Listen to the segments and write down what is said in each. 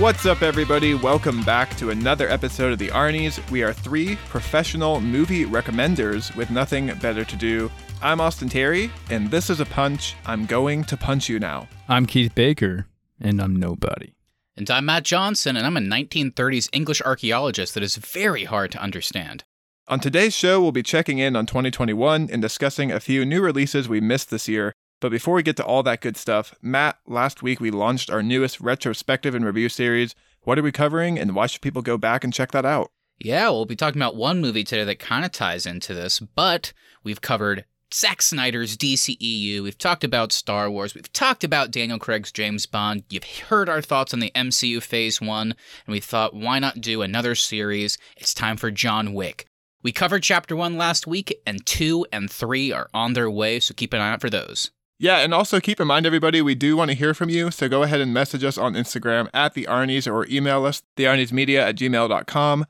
What's up, everybody? Welcome back to another episode of The Arnies. We are three professional movie recommenders with nothing better to do. I'm Austin Terry, and this is a punch. I'm going to punch you now. I'm Keith Baker, and I'm nobody. And I'm Matt Johnson, and I'm a 1930s English archaeologist that is very hard to understand. On today's show, we'll be checking in on 2021 and discussing a few new releases we missed this year. But before we get to all that good stuff, Matt, last week we launched our newest retrospective and review series. What are we covering, and why should people go back and check that out? Yeah, we'll be talking about one movie today that kind of ties into this, but we've covered Zack Snyder's DCEU, we've talked about Star Wars, we've talked about Daniel Craig's James Bond, you've heard our thoughts on the MCU Phase 1, and we thought, why not do another series? It's time for John Wick. We covered Chapter 1 last week, and 2 and 3 are on their way, so keep an eye out for those. Yeah, and also keep in mind, everybody, we do want to hear from you, so go ahead and message us on Instagram at The Arnies or email us, thearniesmedia@gmail.com.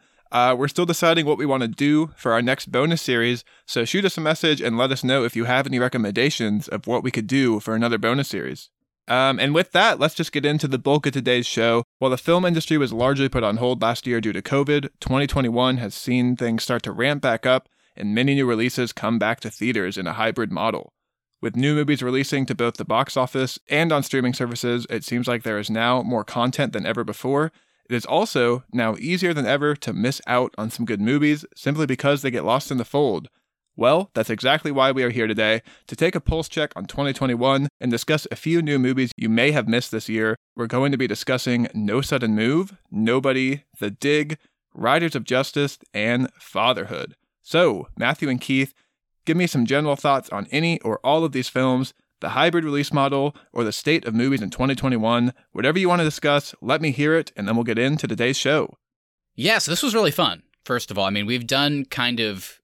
We're still deciding what we want to do for our next bonus series, so shoot us a message and let us know if you have any recommendations of what we could do for another bonus series. And with that, let's just get into the bulk of today's show. While the film industry was largely put on hold last year due to COVID, 2021 has seen things start to ramp back up, and many new releases come back to theaters in a hybrid model. With new movies releasing to both the box office and on streaming services, it seems like there is now more content than ever before. It is also now easier than ever to miss out on some good movies simply because they get lost in the fold. Well, that's exactly why we are here today, to take a pulse check on 2021 and discuss a few new movies you may have missed this year. We're going to be discussing No Sudden Move, Nobody, The Dig, Riders of Justice, and Fatherhood. So, Matthew and Keith, give me some general thoughts on any or all of these films, the hybrid release model, or the state of movies in 2021. Whatever you want to discuss, let me hear it, and then we'll get into today's show. Yeah, so this was really fun, first of all. I mean, we've done kind of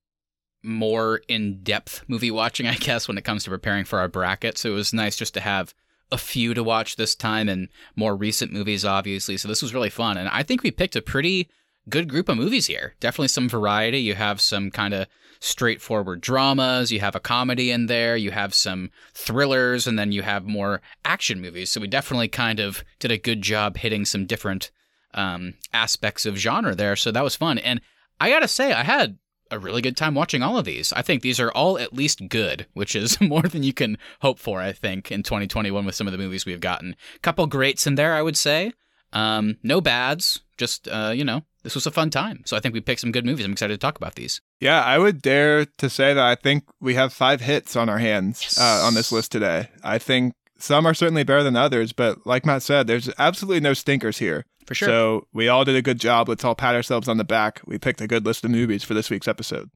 more in-depth movie watching, I guess, when it comes to preparing for our bracket. So it was nice just to have a few to watch this time and more recent movies, obviously. So this was really fun. And I think we picked a pretty good group of movies here. Definitely some variety. You have some kind of straightforward dramas. You have a comedy in there. You have some thrillers. And then you have more action movies. So we definitely kind of did a good job hitting some different aspects of genre there. So that was fun. And I got to say, I had a really good time watching all of these. I think these are all at least good, which is more than you can hope for, I think, in 2021 with some of the movies we've gotten. Couple greats in there, I would say. No bads. Just, this was a fun time. So I think we picked some good movies. I'm excited to talk about these. Yeah, I would dare to say that I think we have 5 hits on our hands. Yes. On this list today. I think some are certainly better than others, but like Matt said, there's absolutely no stinkers here. For sure. So we all did a good job. Let's all pat ourselves on the back. We picked a good list of movies for this week's episode.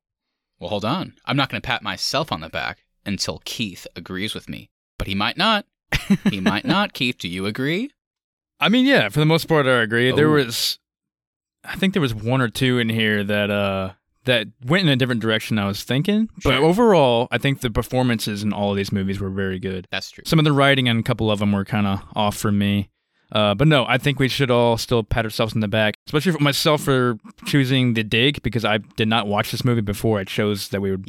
Well, hold on. I'm not going to pat myself on the back until Keith agrees with me. But he might not. He might not. Keith, do you agree? I mean, yeah, for the most part, I agree. Oh. I think there was one or two in here that went in a different direction I was thinking. Sure. But overall, I think the performances in all of these movies were very good. That's true. Some of the writing and a couple of them were kind of off for me. But no, I think we should all still pat ourselves on the back, especially for myself for choosing The Dig, because I did not watch this movie before I chose that we would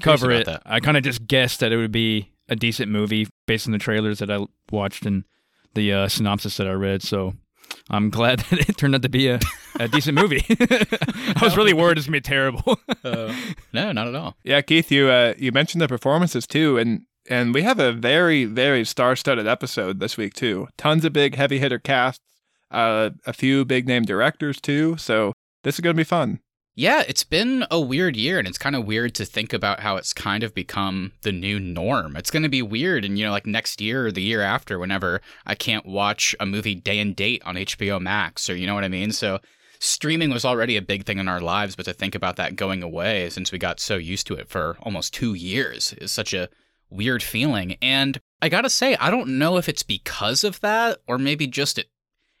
cover it. That. I kind of just guessed that it would be a decent movie based on the trailers that I watched and the synopsis that I read, so I'm glad that it turned out to be a decent movie. I was really worried it was going to be terrible. No, not at all. Yeah, Keith, you mentioned the performances too, and we have a very, very star-studded episode this week too. Tons of big heavy hitter casts, a few big name directors too, so this is going to be fun. Yeah, it's been a weird year, and it's kind of weird to think about how it's kind of become the new norm. It's going to be weird, and, like next year or the year after, whenever I can't watch a movie day and date on HBO Max, or you know what I mean? So streaming was already a big thing in our lives, but to think about that going away since we got so used to it for almost 2 years is such a weird feeling. And I got to say, I don't know if it's because of that or maybe just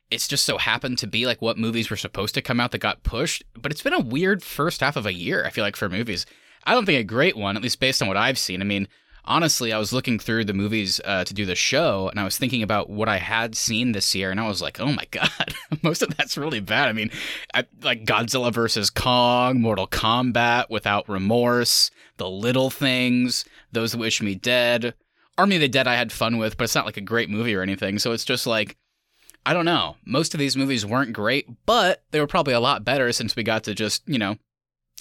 it's just so happened to be like what movies were supposed to come out that got pushed, but it's been a weird first half of a year, I feel like, for movies. I don't think a great one, at least based on what I've seen. I mean, honestly, I was looking through the movies to do the show, and I was thinking about what I had seen this year, and I was like, oh my God, most of that's really bad. I mean, like Godzilla versus Kong, Mortal Kombat, Without Remorse, The Little Things, Those That Wish Me Dead. Army of the Dead I had fun with, but it's not like a great movie or anything, so it's just like, I don't know. Most of these movies weren't great, but they were probably a lot better since we got to just, you know,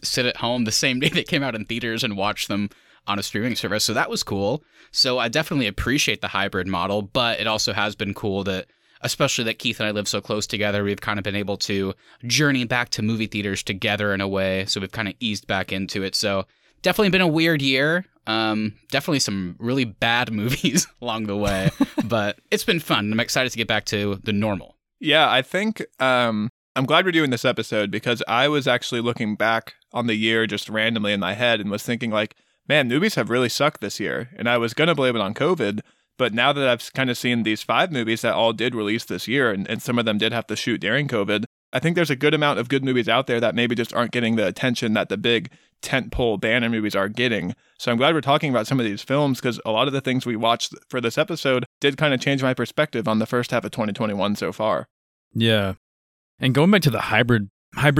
sit at home the same day they came out in theaters and watch them on a streaming service. So that was cool. So I definitely appreciate the hybrid model, but it also has been cool that, especially that Keith and I live so close together, we've kind of been able to journey back to movie theaters together in a way. So we've kind of eased back into it. So definitely been a weird year. Definitely some really bad movies along the way, but it's been fun. I'm excited to get back to the normal. Yeah, I think I'm glad we're doing this episode because I was actually looking back on the year just randomly in my head and was thinking like, man, movies have really sucked this year. And I was going to blame it on COVID, but now that I've kind of seen these 5 movies that all did release this year, and some of them did have to shoot during COVID, I think there's a good amount of good movies out there that maybe just aren't getting the attention that the big tentpole banner movies are getting. So I'm glad we're talking about some of these films because a lot of the things we watched for this episode did kind of change my perspective on the first half of 2021 so far. Yeah. And going back to the hybrid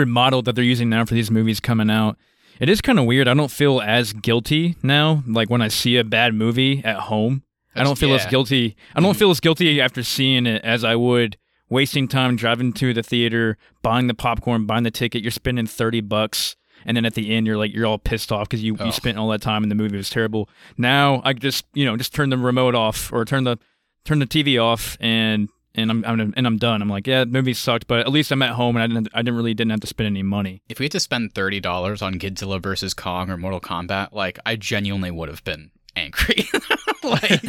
model that they're using now for these movies coming out, it is kind of weird. I don't feel as guilty now. Like when I see a bad movie at home, I don't feel as guilty. I don't feel as guilty after seeing it as I would wasting time driving to the theater, buying the popcorn, buying the ticket. You're spending $30, and then at the end, you're like you're all pissed off because you spent all that time and the movie was terrible. Now I just just turn the remote off or turn the TV off and I'm done. I'm like, yeah, the movie sucked, but at least I'm at home and I didn't have to spend any money. If we had to spend $30 on Godzilla versus Kong or Mortal Kombat, like I genuinely would have been angry. Like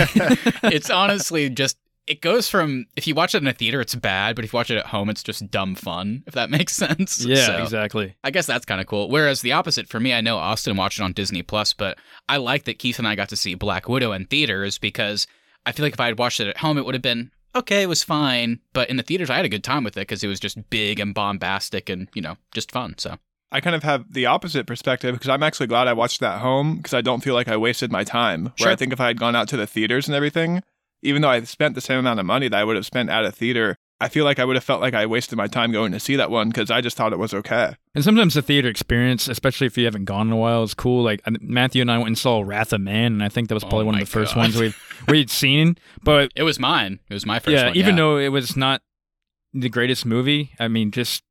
it's honestly just it goes from if you watch it in a theater, it's bad, but if you watch it at home, it's just dumb fun, if that makes sense. Yeah, so, exactly. I guess that's kind of cool. Whereas the opposite for me, I know Austin watched it on Disney Plus, but I like that Keith and I got to see Black Widow in theaters because I feel like if I had watched it at home, it would have been, okay, it was fine. But in the theaters, I had a good time with it because it was just big and bombastic and, just fun. So I kind of have the opposite perspective because I'm actually glad I watched that home because I don't feel like I wasted my time. Sure. Where I think if I had gone out to the theaters and everything, even though I spent the same amount of money that I would have spent at a theater, I feel like I would have felt like I wasted my time going to see that one because I just thought it was okay. And sometimes the theater experience, especially if you haven't gone in a while, is cool. Like Matthew and I went and saw Wrath of Man, and I think that was probably one of the first ones we'd seen. But it was mine. It was my first one. Even though it was not the greatest movie, I mean, just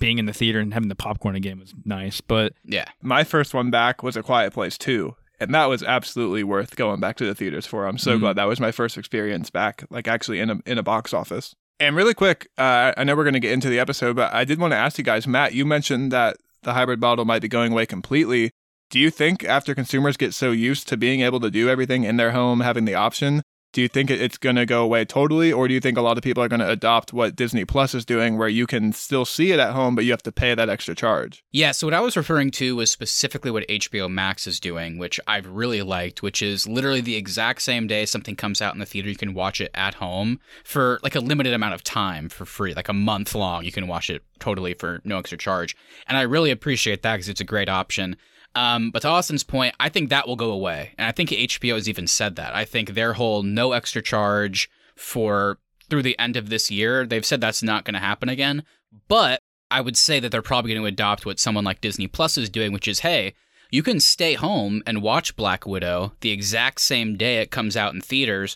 being in the theater and having the popcorn again was nice. But yeah, my first one back was A Quiet Place 2. And that was absolutely worth going back to the theaters for. I'm so glad that was my first experience back, like actually in a box office. And really quick, I know we're going to get into the episode, but I did want to ask you guys, Matt, you mentioned that the hybrid model might be going away completely. Do you think after consumers get so used to being able to do everything in their home, having the option, do you think it's going to go away totally? Or do you think a lot of people are going to adopt what Disney Plus is doing where you can still see it at home, but you have to pay that extra charge? Yeah, so what I was referring to was specifically what HBO Max is doing, which I've really liked, which is literally the exact same day something comes out in the theater, you can watch it at home for like a limited amount of time for free, like a month long. You can watch it totally for no extra charge. And I really appreciate that because it's a great option. But to Austin's point, I think that will go away. And I think HBO has even said that. I think their whole no extra charge for through the end of this year, they've said that's not going to happen again. But I would say that they're probably going to adopt what someone like Disney Plus is doing, which is, hey, you can stay home and watch Black Widow the exact same day it comes out in theaters.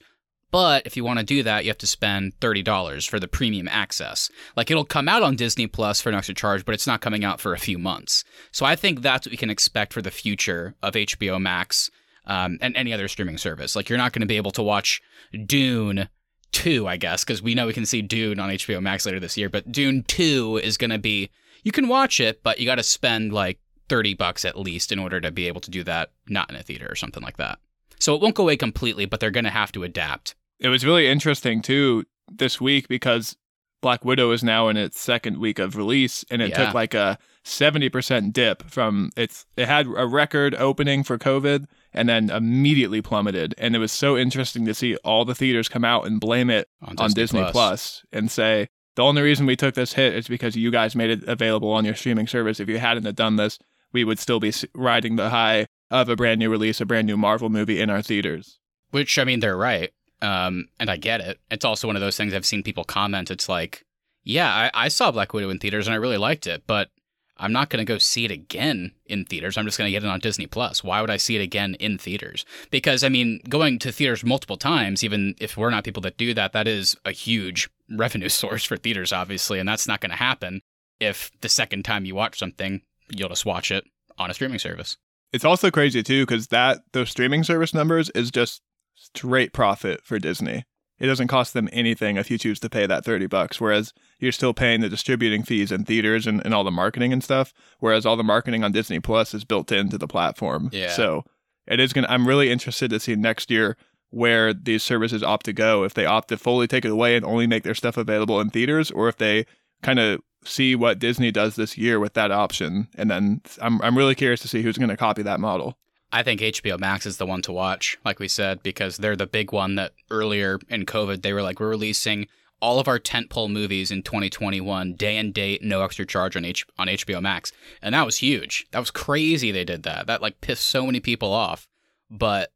But if you want to do that, you have to spend $30 for the premium access. Like it'll come out on Disney Plus for an extra charge, but it's not coming out for a few months. So I think that's what we can expect for the future of HBO Max and any other streaming service. Like you're not going to be able to watch Dune 2, I guess, because we know we can see Dune on HBO Max later this year. But Dune 2 is going to be, you can watch it, but you got to spend like $30 at least in order to be able to do that, not in a theater or something like that. So it won't go away completely, but they're going to have to adapt. It was really interesting, too, this week because Black Widow is now in its second week of release, and it took like a 70% dip from its. It had a record opening for COVID and then immediately plummeted. And it was so interesting to see all the theaters come out and blame it on Disney Plus and say, the only reason we took this hit is because you guys made it available on your streaming service. If you hadn't have done this, we would still be riding the high of a brand new release, a brand new Marvel movie in our theaters. Which, I mean, they're right. And I get it. It's also one of those things I've seen people comment. It's like, yeah, I saw Black Widow in theaters and I really liked it, but I'm not going to go see it again in theaters. I'm just going to get it on Disney Plus. Why would I see it again in theaters? Because, I mean, going to theaters multiple times, even if we're not people that do that, that is a huge revenue source for theaters, obviously, and that's not going to happen if the second time you watch something, you'll just watch it on a streaming service. It's also crazy, too, because those streaming service numbers is just straight profit for Disney. It doesn't cost them anything if you choose to pay that $30, whereas you're still paying the distributing fees in theaters and all the marketing and stuff, whereas all the marketing on Disney Plus is built into the platform. Yeah. So it is going. I'm really interested to see next year where these services opt to go, if they opt to fully take it away and only make their stuff available in theaters, or if they kind of see what Disney does this year with that option. And then I'm really curious to see who's going to copy that model. I think HBO Max is the one to watch, like we said, because they're the big one that earlier in COVID, they were like, we're releasing all of our tentpole movies in 2021, day and date, no extra charge on HBO Max. And that was huge. That was crazy they did that. That like pissed so many people off. But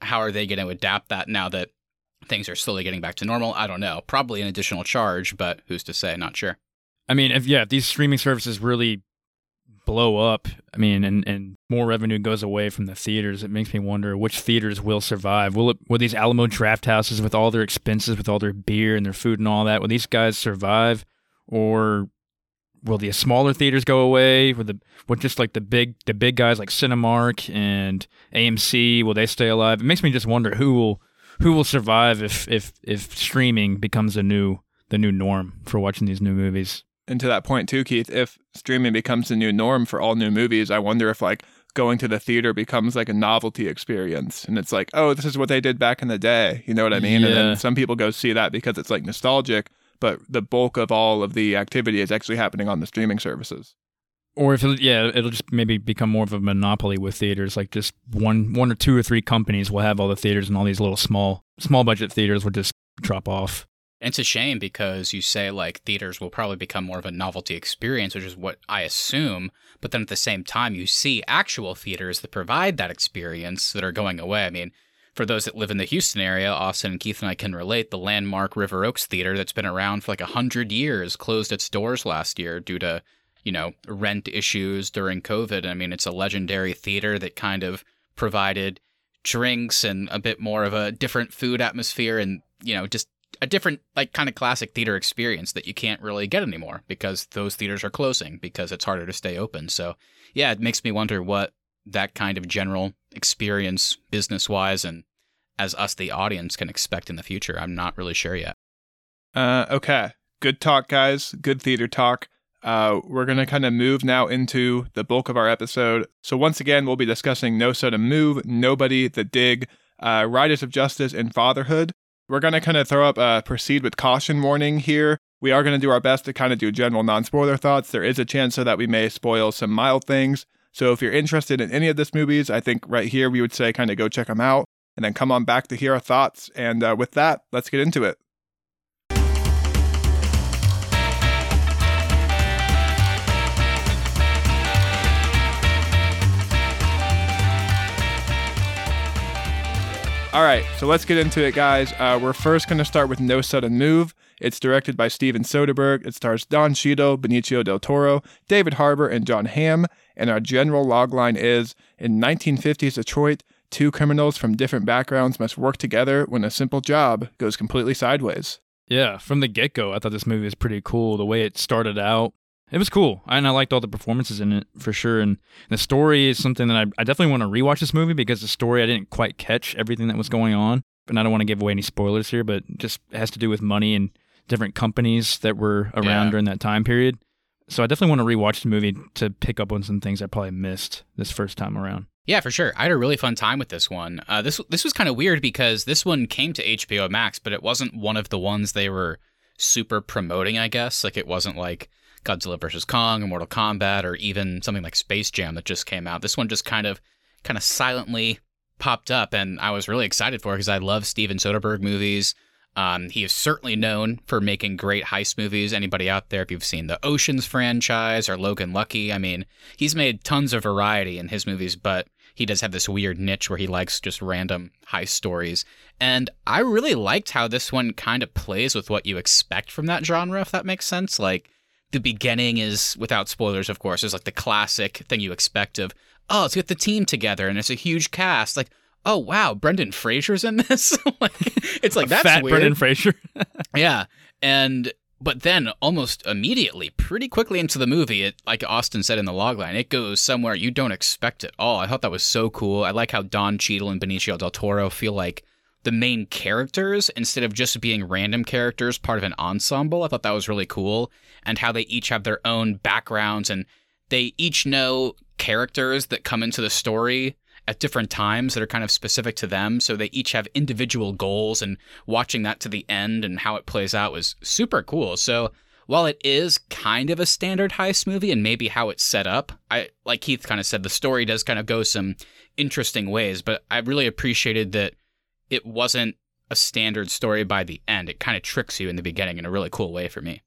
how are they going to adapt that now that things are slowly getting back to normal? I don't know. Probably an additional charge, but who's to say? Not sure. I mean, if these streaming services really blow up, I mean, and more revenue goes away from the theaters, it makes me wonder which theaters will survive. Will these Alamo draft houses with all their expenses, with all their beer and their food and all that, will these guys survive? Or will the smaller theaters go away? Will just like the big guys like Cinemark and AMC, will they stay alive? It makes me just wonder who will survive if streaming becomes the new norm for watching these new movies. And to that point too, Keith, if streaming becomes the new norm for all new movies, I wonder if like going to the theater becomes like a novelty experience. And it's like, oh, this is what they did back in the day. You know what I mean? Yeah. And then some people go see that because it's like nostalgic, but the bulk of all of the activity is actually happening on the streaming services. Or it'll just maybe become more of a monopoly with theaters. Like just one or two or three companies will have all the theaters, and all these little small budget theaters will just drop off. It's a shame because you say like theaters will probably become more of a novelty experience, which is what I assume. But then at the same time, you see actual theaters that provide that experience that are going away. I mean, for those that live in the Houston area, Austin and Keith and I can relate, the landmark River Oaks Theater that's been around for like 100 years closed its doors last year due to, you know, rent issues during COVID. I mean, it's a legendary theater that kind of provided drinks and a bit more of a different food atmosphere and, you know, just a different like kind of classic theater experience that you can't really get anymore because those theaters are closing because it's harder to stay open. So yeah, it makes me wonder what that kind of general experience business-wise and as us, the audience, can expect in the future. I'm not really sure yet. Okay. Good talk, guys. Good theater talk. We're going to kind of move now into the bulk of our episode. So once again, we'll be discussing No Sudden Move, Nobody, The Dig, Riders of Justice, and Fatherhood. We're going to kind of throw up a proceed with caution warning here. We are going to do our best to kind of do general non-spoiler thoughts. There is a chance so that we may spoil some mild things. So if you're interested in any of these movies, I think right here we would say kind of go check them out and then come on back to hear our thoughts. And with that, let's get into it. All right, so let's get into it, guys. We're first going to start with No Sudden Move. It's directed by Steven Soderbergh. It stars Don Cheadle, Benicio Del Toro, David Harbour, and John Hamm. And our general logline is, in 1950s Detroit, two criminals from different backgrounds must work together when a simple job goes completely sideways. Yeah, from the get-go, I thought this movie was pretty cool. The way it started out, it was cool. And I liked all the performances in it, for sure. And the story is something that I definitely want to rewatch this movie because the story, I didn't quite catch everything that was going on. And I don't want to give away any spoilers here, but just has to do with money and different companies that were around during that time period. So I definitely want to rewatch the movie to pick up on some things I probably missed this first time around. Yeah, for sure. I had a really fun time with this one. This was kind of weird because this one came to HBO Max, but it wasn't one of the ones they were super promoting, I guess. Like, it wasn't like Godzilla versus Kong or Mortal Kombat or even something like Space Jam that just came out. This one just kind of silently popped up, and I was really excited for it because I love Steven Soderbergh movies. He is certainly known for making great heist movies. Anybody out there, if you've seen the Oceans franchise or Logan Lucky, I mean, he's made tons of variety in his movies, but he does have this weird niche where he likes just random heist stories. And I really liked how this one kind of plays with what you expect from that genre, if that makes sense. Like, the beginning is, without spoilers, of course, is like the classic thing you expect of, oh, let's get the team together, and it's a huge cast. Like, oh, wow, Brendan Fraser's in this? Like, it's like, that's fat weird. Brendan Fraser. Yeah. But then almost immediately, pretty quickly into the movie, it, like Austin said in the logline, it goes somewhere you don't expect at all. I thought that was so cool. I like how Don Cheadle and Benicio Del Toro feel like the main characters instead of just being random characters, part of an ensemble. I thought that was really cool. And how they each have their own backgrounds and they each know characters that come into the story at different times that are kind of specific to them. So they each have individual goals, and watching that to the end and how it plays out was super cool. So while it is kind of a standard heist movie and maybe how it's set up, I, like Keith kind of said, the story does kind of go some interesting ways, but I really appreciated that it wasn't a standard story by the end. It kind of tricks you in the beginning in a really cool way for me.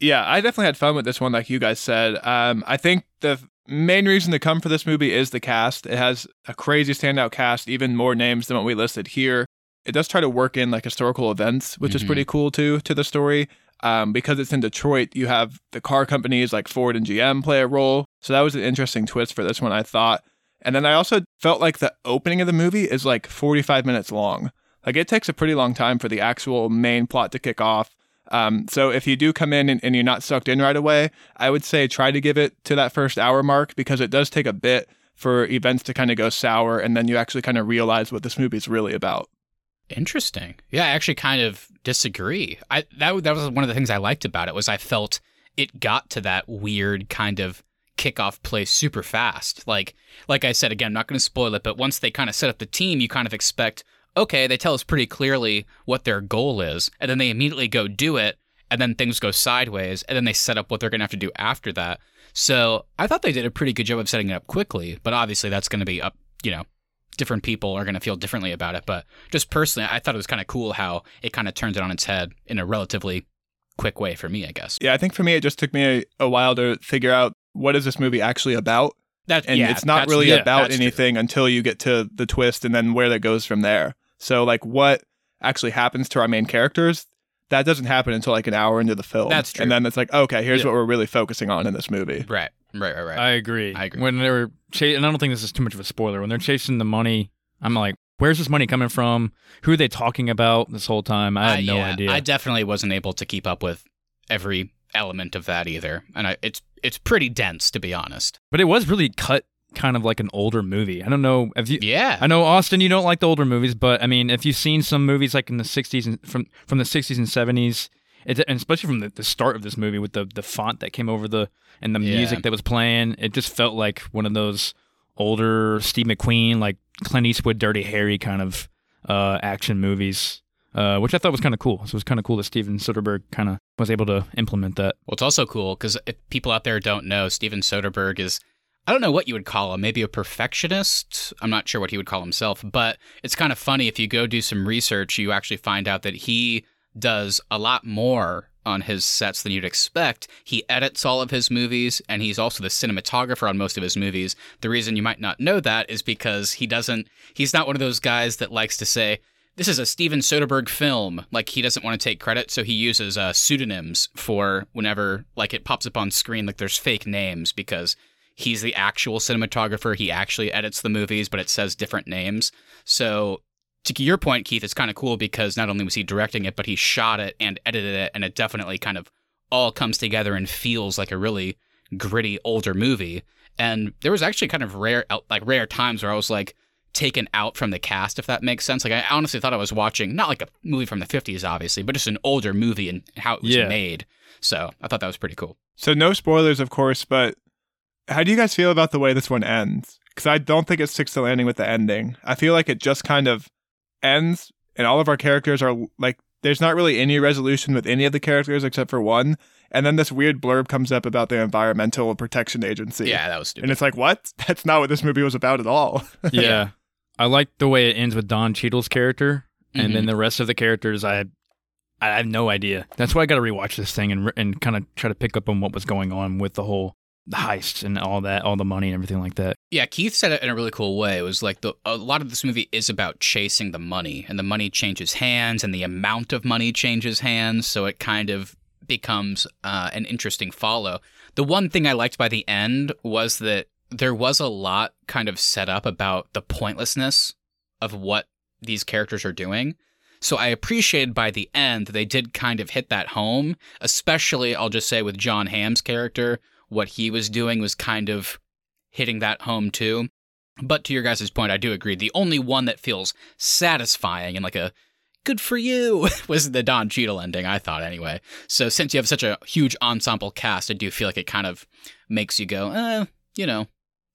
Yeah, I definitely had fun with this one, like you guys said. I think the main reason to come for this movie is the cast. It has a crazy standout cast, even more names than what we listed here. It does try to work in like historical events, which is pretty cool too, to the story. Because it's in Detroit, you have the car companies like Ford and GM play a role. So that was an interesting twist for this one, I thought. And then I also felt like the opening of the movie is like 45 minutes long. Like it takes a pretty long time for the actual main plot to kick off. So if you do come in and you're not sucked in right away, I would say try to give it to that first hour mark, because it does take a bit for events to kind of go sour and then you actually kind of realize what this movie's really about. Interesting. Yeah, I actually kind of disagree. That was one of the things I liked about it, was I felt it got to that weird kind of kickoff play super fast. Like I said, again, I'm not going to spoil it, but once they kind of set up the team, you kind of expect, okay, they tell us pretty clearly what their goal is, and then they immediately go do it, and then things go sideways, and then they set up what they're going to have to do after that. So I thought they did a pretty good job of setting it up quickly, but obviously that's going to be up, you know, different people are going to feel differently about it. But just personally, I thought it was kind of cool how it kind of turned it on its head in a relatively quick way for me, I guess. Yeah, I think for me, it just took me a while to figure out, what is this movie actually about? It's not really about anything until you get to the twist and then where that goes from there. So like what actually happens to our main characters, that doesn't happen until like an hour into the film. That's true. And then it's like, okay, here's what we're really focusing on in this movie. Right. I agree. When they were and I don't think this is too much of a spoiler, when they're chasing the money, I'm like, where's this money coming from? Who are they talking about this whole time? I had no idea. I definitely wasn't able to keep up with every element of that either. And it's pretty dense, to be honest. But it was really cut kind of like an older movie. I don't know if you... Yeah. I know, Austin, you don't like the older movies, but I mean, if you've seen some movies like in the 60s and from the 60s and 70s, and especially from the start of this movie with the font that came over and the music that was playing, it just felt like one of those older Steve McQueen, like Clint Eastwood, Dirty Harry kind of action movies. Which I thought was kind of cool. So it was kind of cool that Steven Soderbergh kind of was able to implement that. Well, it's also cool because if people out there don't know, Steven Soderbergh is, I don't know what you would call him, maybe a perfectionist. I'm not sure what he would call himself, but it's kind of funny. If you go do some research, you actually find out that he does a lot more on his sets than you'd expect. He edits all of his movies, and he's also the cinematographer on most of his movies. The reason you might not know that is because he's not one of those guys that likes to say, this is a Steven Soderbergh film. Like, he doesn't want to take credit, so he uses pseudonyms for whenever, like, it pops up on screen, like, there's fake names because he's the actual cinematographer. He actually edits the movies, but it says different names. So, to your point, Keith, it's kind of cool because not only was he directing it, but he shot it and edited it, and it definitely kind of all comes together and feels like a really gritty, older movie. And there was actually kind of rare times where I was like, taken out from the cast, if that makes sense. Like, I honestly thought I was watching not like a movie from the 50s, obviously, but just an older movie and how it was made. So I thought that was pretty cool. So no spoilers, of course, but how do you guys feel about the way this one ends? Because I don't think it sticks the landing with the ending. I feel like it just kind of ends and all of our characters are like, there's not really any resolution with any of the characters except for one. And then this weird blurb comes up about the Environmental Protection Agency. Yeah, that was stupid. And it's like, what? That's not what this movie was about at all. Yeah. I like the way it ends with Don Cheadle's character, and then the rest of the characters, I have no idea. That's why I got to rewatch this thing and kind of try to pick up on what was going on with the whole heist and all that, all the money and everything like that. Yeah, Keith said it in a really cool way. It was like a lot of this movie is about chasing the money, and the money changes hands, and the amount of money changes hands, so it kind of becomes an interesting follow. The one thing I liked by the end was that there was a lot kind of set up about the pointlessness of what these characters are doing. So I appreciated by the end that they did kind of hit that home, especially, I'll just say, with John Hamm's character. What he was doing was kind of hitting that home too. But to your guys' point, I do agree. The only one that feels satisfying and like a good for you was the Don Cheadle ending, I thought anyway. So since you have such a huge ensemble cast, I do feel like it kind of makes you go, you know,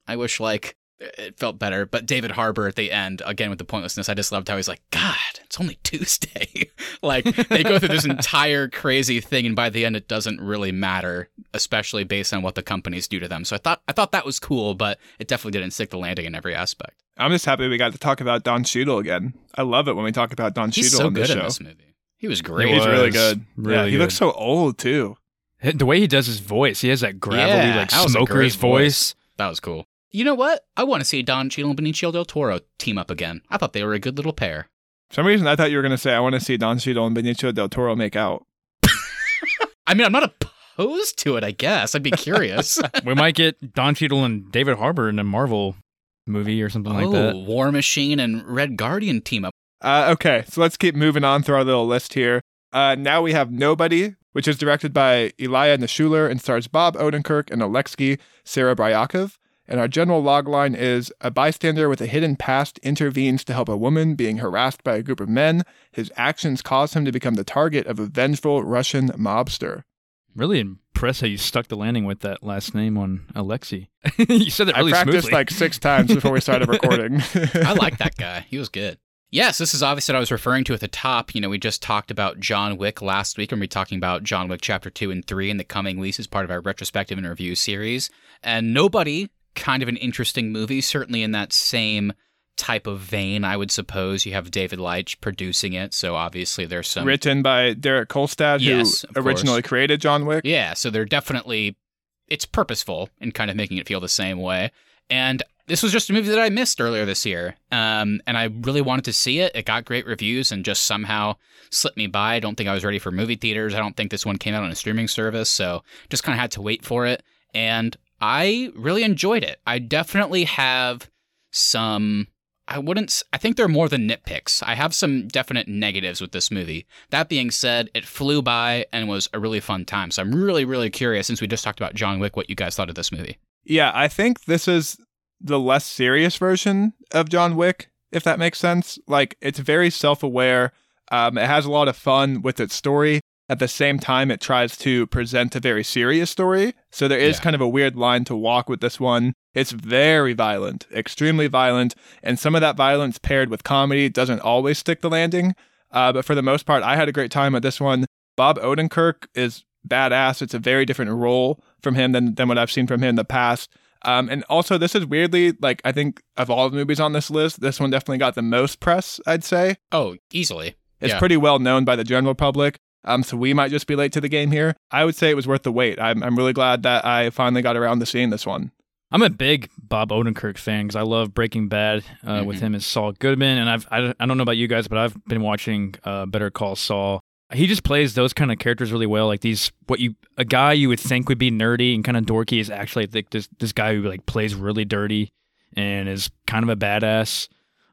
I wish like it felt better. But David Harbour at the end, again, with the pointlessness, I just loved how he's like, God, it's only Tuesday. Like they go through this entire crazy thing, and by the end, it doesn't really matter, especially based on what the companies do to them. So I thought that was cool, but it definitely didn't stick the landing in every aspect. I'm just happy we got to talk about Don Cheadle again. I love it when we talk about Don Cheadle so on this show. He's so good in this movie. He was great. He's really good. Really, yeah, he looks so old too. The way he does his voice, he has that gravelly, like that smoker's voice. That was cool. You know what? I want to see Don Cheadle and Benicio Del Toro team up again. I thought they were a good little pair. For some reason, I thought you were going to say, I want to see Don Cheadle and Benicio Del Toro make out. I mean, I'm not opposed to it, I guess. I'd be curious. We might get Don Cheadle and David Harbour in a Marvel movie or something like that. War Machine and Red Guardian team up. Okay, so let's keep moving on through our little list here. Now we have Nobody, which is directed by Elia Nishuler and stars Bob Odenkirk and Alexei Serebryakov. And our general logline is, a bystander with a hidden past intervenes to help a woman being harassed by a group of men. His actions cause him to become the target of a vengeful Russian mobster. Really impressed how you stuck the landing with that last name on Alexei. You said that really smoothly. I practiced like 6 times before we started recording. I like that guy. He was good. Yes, this is obviously what I was referring to at the top. You know, we just talked about John Wick last week, and we're talking about John Wick Chapter 2 and 3 in the coming weeks as part of our retrospective and review series. And Nobody, kind of an interesting movie, certainly in that same type of vein, I would suppose. You have David Leitch producing it, so obviously there's some... Written by Derek Kolstad, yes, who originally created John Wick. Yeah, so they're definitely... It's purposeful in kind of making it feel the same way. And this was just a movie that I missed earlier this year, and I really wanted to see it. It got great reviews and just somehow slipped me by. I don't think I was ready for movie theaters. I don't think this one came out on a streaming service, so just kind of had to wait for it. And I really enjoyed it. I definitely have some, I think they're more than nitpicks. I have some definite negatives with this movie. That being said, it flew by and was a really fun time. So I'm really, really curious, since we just talked about John Wick, what you guys thought of this movie. Yeah, I think this is the less serious version of John Wick, if that makes sense. Like, it's very self-aware. It has a lot of fun with its story. At the same time, it tries to present a very serious story. So there is kind of a weird line to walk with this one. It's very violent, extremely violent. And some of that violence paired with comedy doesn't always stick the landing. But for the most part, I had a great time with this one. Bob Odenkirk is badass. It's a very different role from him than what I've seen from him in the past. And also, this is weirdly, like, I think of all the movies on this list, this one definitely got the most press, I'd say. Oh, easily. It's pretty well known by the general public. So we might just be late to the game here. I would say it was worth the wait. I'm really glad that I finally got around to seeing this one. I'm a big Bob Odenkirk fan because I love Breaking Bad with him as Saul Goodman. And I don't know about you guys, but I've been watching Better Call Saul. He just plays those kind of characters really well. Like a guy you would think would be nerdy and kind of dorky is actually like this guy who like plays really dirty and is kind of a badass.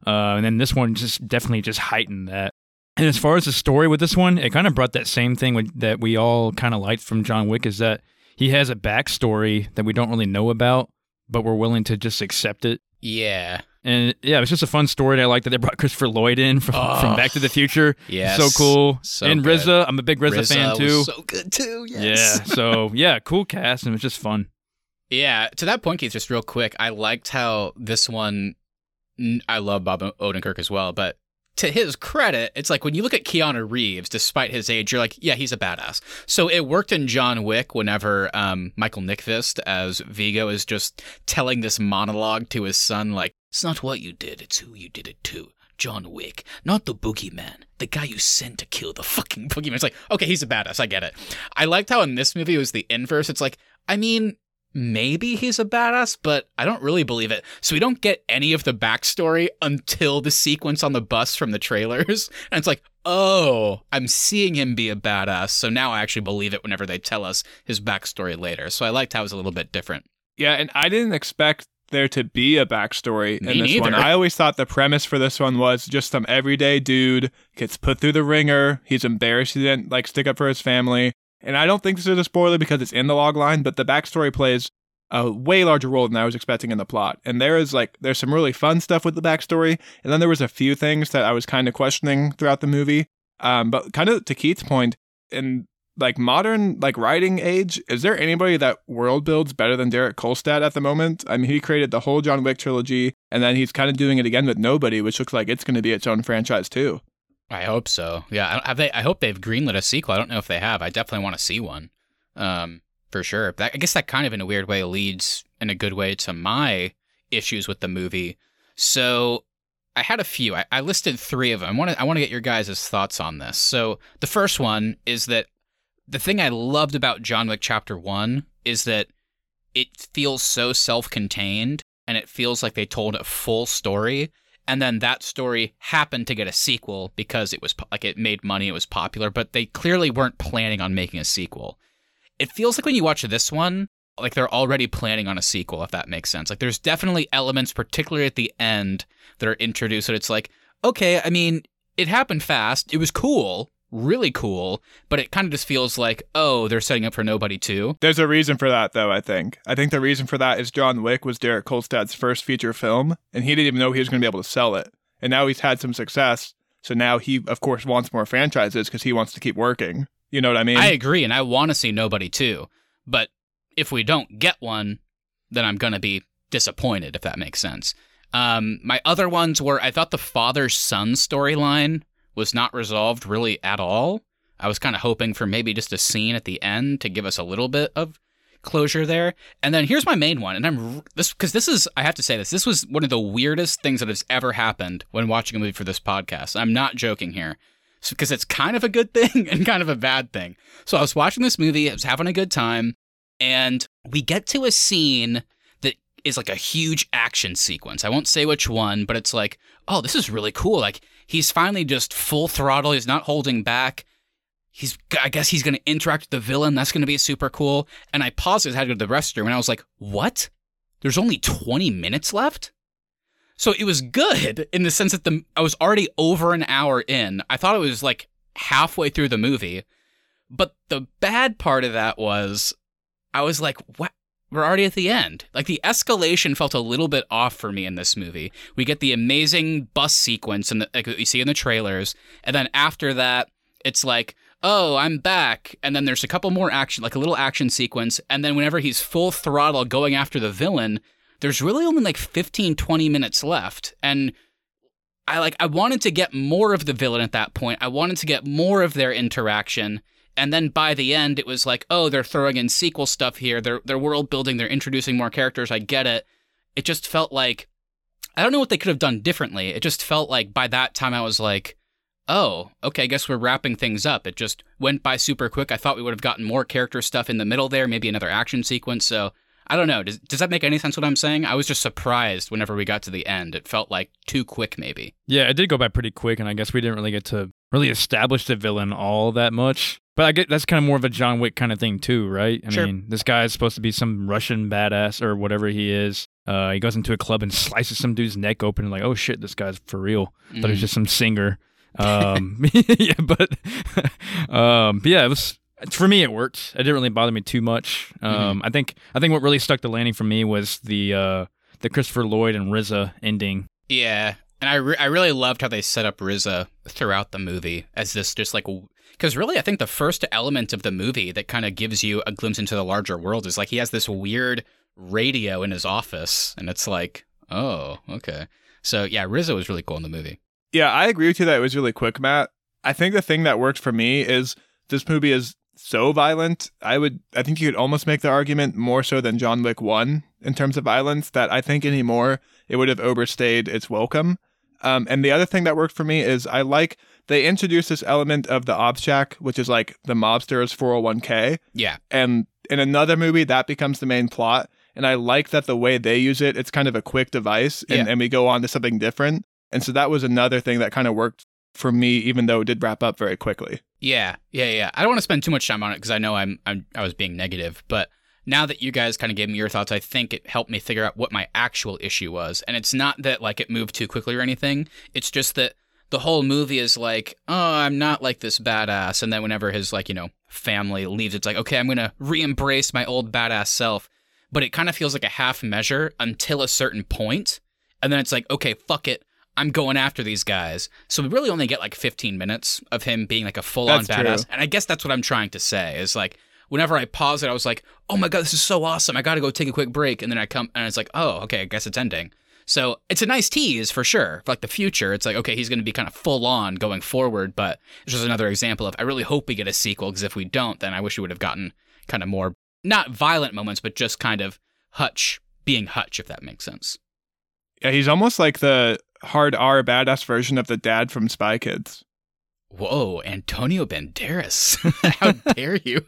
And then this one just definitely just heightened that. And as far as the story with this one, it kind of brought that same thing that we all kind of liked from John Wick, is that he has a backstory that we don't really know about, but we're willing to just accept it. Yeah. And yeah, it was just a fun story. I liked that they brought Christopher Lloyd in from Back to the Future. Yes. So cool. So and good. RZA, I'm a big RZA fan too. Was so good too, yes. Yeah, so yeah, cool cast, and it was just fun. Yeah, to that point, Keith, just real quick, I liked how this one, I love Bob Odenkirk as well, but to his credit, it's like when you look at Keanu Reeves, despite his age, you're like, yeah, he's a badass. So it worked in John Wick whenever Michael Nyqvist as Vigo is just telling this monologue to his son, like, it's not what you did, it's who you did it to. John Wick, not the boogeyman, the guy you sent to kill the fucking boogeyman. It's like, okay, he's a badass, I get it. I liked how in this movie it was the inverse. It's like, I mean, maybe he's a badass, but I don't really believe it. So we don't get any of the backstory until the sequence on the bus from the trailers. And it's like, oh, I'm seeing him be a badass. So now I actually believe it whenever they tell us his backstory later. So I liked how it was a little bit different. Yeah, and I didn't expect there to be a backstory in this one. I always thought the premise for this one was just some everyday dude gets put through the ringer. He's embarrassed he didn't like stick up for his family. And I don't think this is a spoiler because it's in the log line, but the backstory plays a way larger role than I was expecting in the plot. And there's some really fun stuff with the backstory. And then there was a few things that I was kind of questioning throughout the movie. But kind of to Keith's point, in like modern like writing age, is there anybody that world builds better than Derek Kolstad at the moment? I mean, he created the whole John Wick trilogy, and then he's kind of doing it again with Nobody, which looks like it's going to be its own franchise too. I hope so. Yeah, I hope they've greenlit a sequel. I don't know if they have. I definitely want to see one. For sure. But I guess that kind of in a weird way leads in a good way to my issues with the movie. So I had a few. I listed three of them. I want to get your guys' thoughts on this. So the first one is that the thing I loved about John Wick Chapter 1 is that it feels so self-contained, and it feels like they told a full story, and then that story happened to get a sequel because it was like it made money, it was popular, but they clearly weren't planning on making a sequel. It feels like when you watch this one, like they're already planning on a sequel, if that makes sense. Like there's definitely elements, particularly at the end, that are introduced that it's like, okay, I mean, it happened fast. It was cool, really cool, but it kind of just feels like, oh, they're setting up for Nobody too. There's a reason for that, though, I think. I think the reason for that is John Wick was Derek Kolstad's first feature film, and he didn't even know he was going to be able to sell it. And now he's had some success, so now he, of course, wants more franchises because he wants to keep working. You know what I mean? I agree, and I want to see Nobody too, but if we don't get one, then I'm going to be disappointed, if that makes sense. My other ones were, I thought the father-son storyline was not resolved really at all. I was kind of hoping for maybe just a scene at the end to give us a little bit of closure there. And then here's my main one, and this was one of the weirdest things that has ever happened when watching a movie for this podcast. I'm not joking here, because it's kind of a good thing and kind of a bad thing. So I was watching this movie, I was having a good time, and we get to a scene that is like a huge action sequence. I won't say which one, but it's like, oh, this is really cool. Like, he's finally just full throttle. He's not holding back. I guess he's going to interact with the villain. That's going to be super cool. And I paused it. I had to go to the restroom, and I was like, what? There's only 20 minutes left? So it was good in the sense that I was already over an hour in. I thought it was like halfway through the movie. But the bad part of that was, I was like, what? We're already at the end. Like, the escalation felt a little bit off for me in this movie. We get the amazing bus sequence and like you see in the trailers. And then after that, it's like, oh, I'm back. And then there's a couple more action, like a little action sequence. And then whenever he's full throttle going after the villain, there's really only like 15, 20 minutes left. And I wanted to get more of the villain at that point. I wanted to get more of their interaction. And then by the end, it was like, oh, they're throwing in sequel stuff here. They're world building. They're introducing more characters. I get it. It just felt like, I don't know what they could have done differently. It just felt like by that time I was like, oh, okay, I guess we're wrapping things up. It just went by super quick. I thought we would have gotten more character stuff in the middle there, maybe another action sequence. So I don't know. Does that make any sense what I'm saying? I was just surprised whenever we got to the end. It felt like too quick maybe. Yeah, it did go by pretty quick, and I guess we didn't really get to really establish the villain all that much. But I get that's kind of more of a John Wick kind of thing too, right? I mean, this guy is supposed to be some Russian badass or whatever he is. He goes into a club and slices some dude's neck open and like, oh shit, this guy's for real. Thought he was just some singer. It was, for me, it worked. It didn't really bother me too much. I think what really stuck the landing for me was the Christopher Lloyd and RZA ending. Yeah, and I really loved how they set up RZA throughout the movie as this just like. Because really, I think the first element of the movie that kind of gives you a glimpse into the larger world is like he has this weird radio in his office, and it's like, oh, okay. So yeah, RZA was really cool in the movie. Yeah, I agree with you that it was really quick, Matt. I think the thing that worked for me is this movie is so violent. I think you could almost make the argument more so than John Wick 1 in terms of violence that I think anymore it would have overstayed its welcome. And the other thing that worked for me is they introduced this element of the obshack, which is like the mobster's 401k. Yeah. And in another movie, that becomes the main plot. And I like that the way they use it, it's kind of a quick device and we go on to something different. And so that was another thing that kind of worked for me, even though it did wrap up very quickly. Yeah. I don't want to spend too much time on it because I know I was being negative, but now that you guys kind of gave me your thoughts, I think it helped me figure out what my actual issue was. And it's not that like it moved too quickly or anything. It's just that the whole movie is like, oh, I'm not like this badass. And then whenever his like, you know, family leaves, it's like, okay, I'm going to re-embrace my old badass self. But it kind of feels like a half measure until a certain point. And then it's like, okay, fuck it. I'm going after these guys. So we really only get like 15 minutes of him being like a full-on badass. True. And I guess that's what I'm trying to say is like, whenever I paused it, I was like, oh my God, this is so awesome. I got to go take a quick break. And then I come and it's like, oh, okay, I guess it's ending. So it's a nice tease for sure. For like the future, it's like, okay, he's going to be kind of full-on going forward. But it's just another example of I really hope we get a sequel because if we don't, then I wish we would have gotten kind of more, not violent moments, but just kind of Hutch being Hutch, if that makes sense. Yeah, he's almost like the hard R badass version of the dad from Spy Kids. Whoa, Antonio Banderas. How dare you?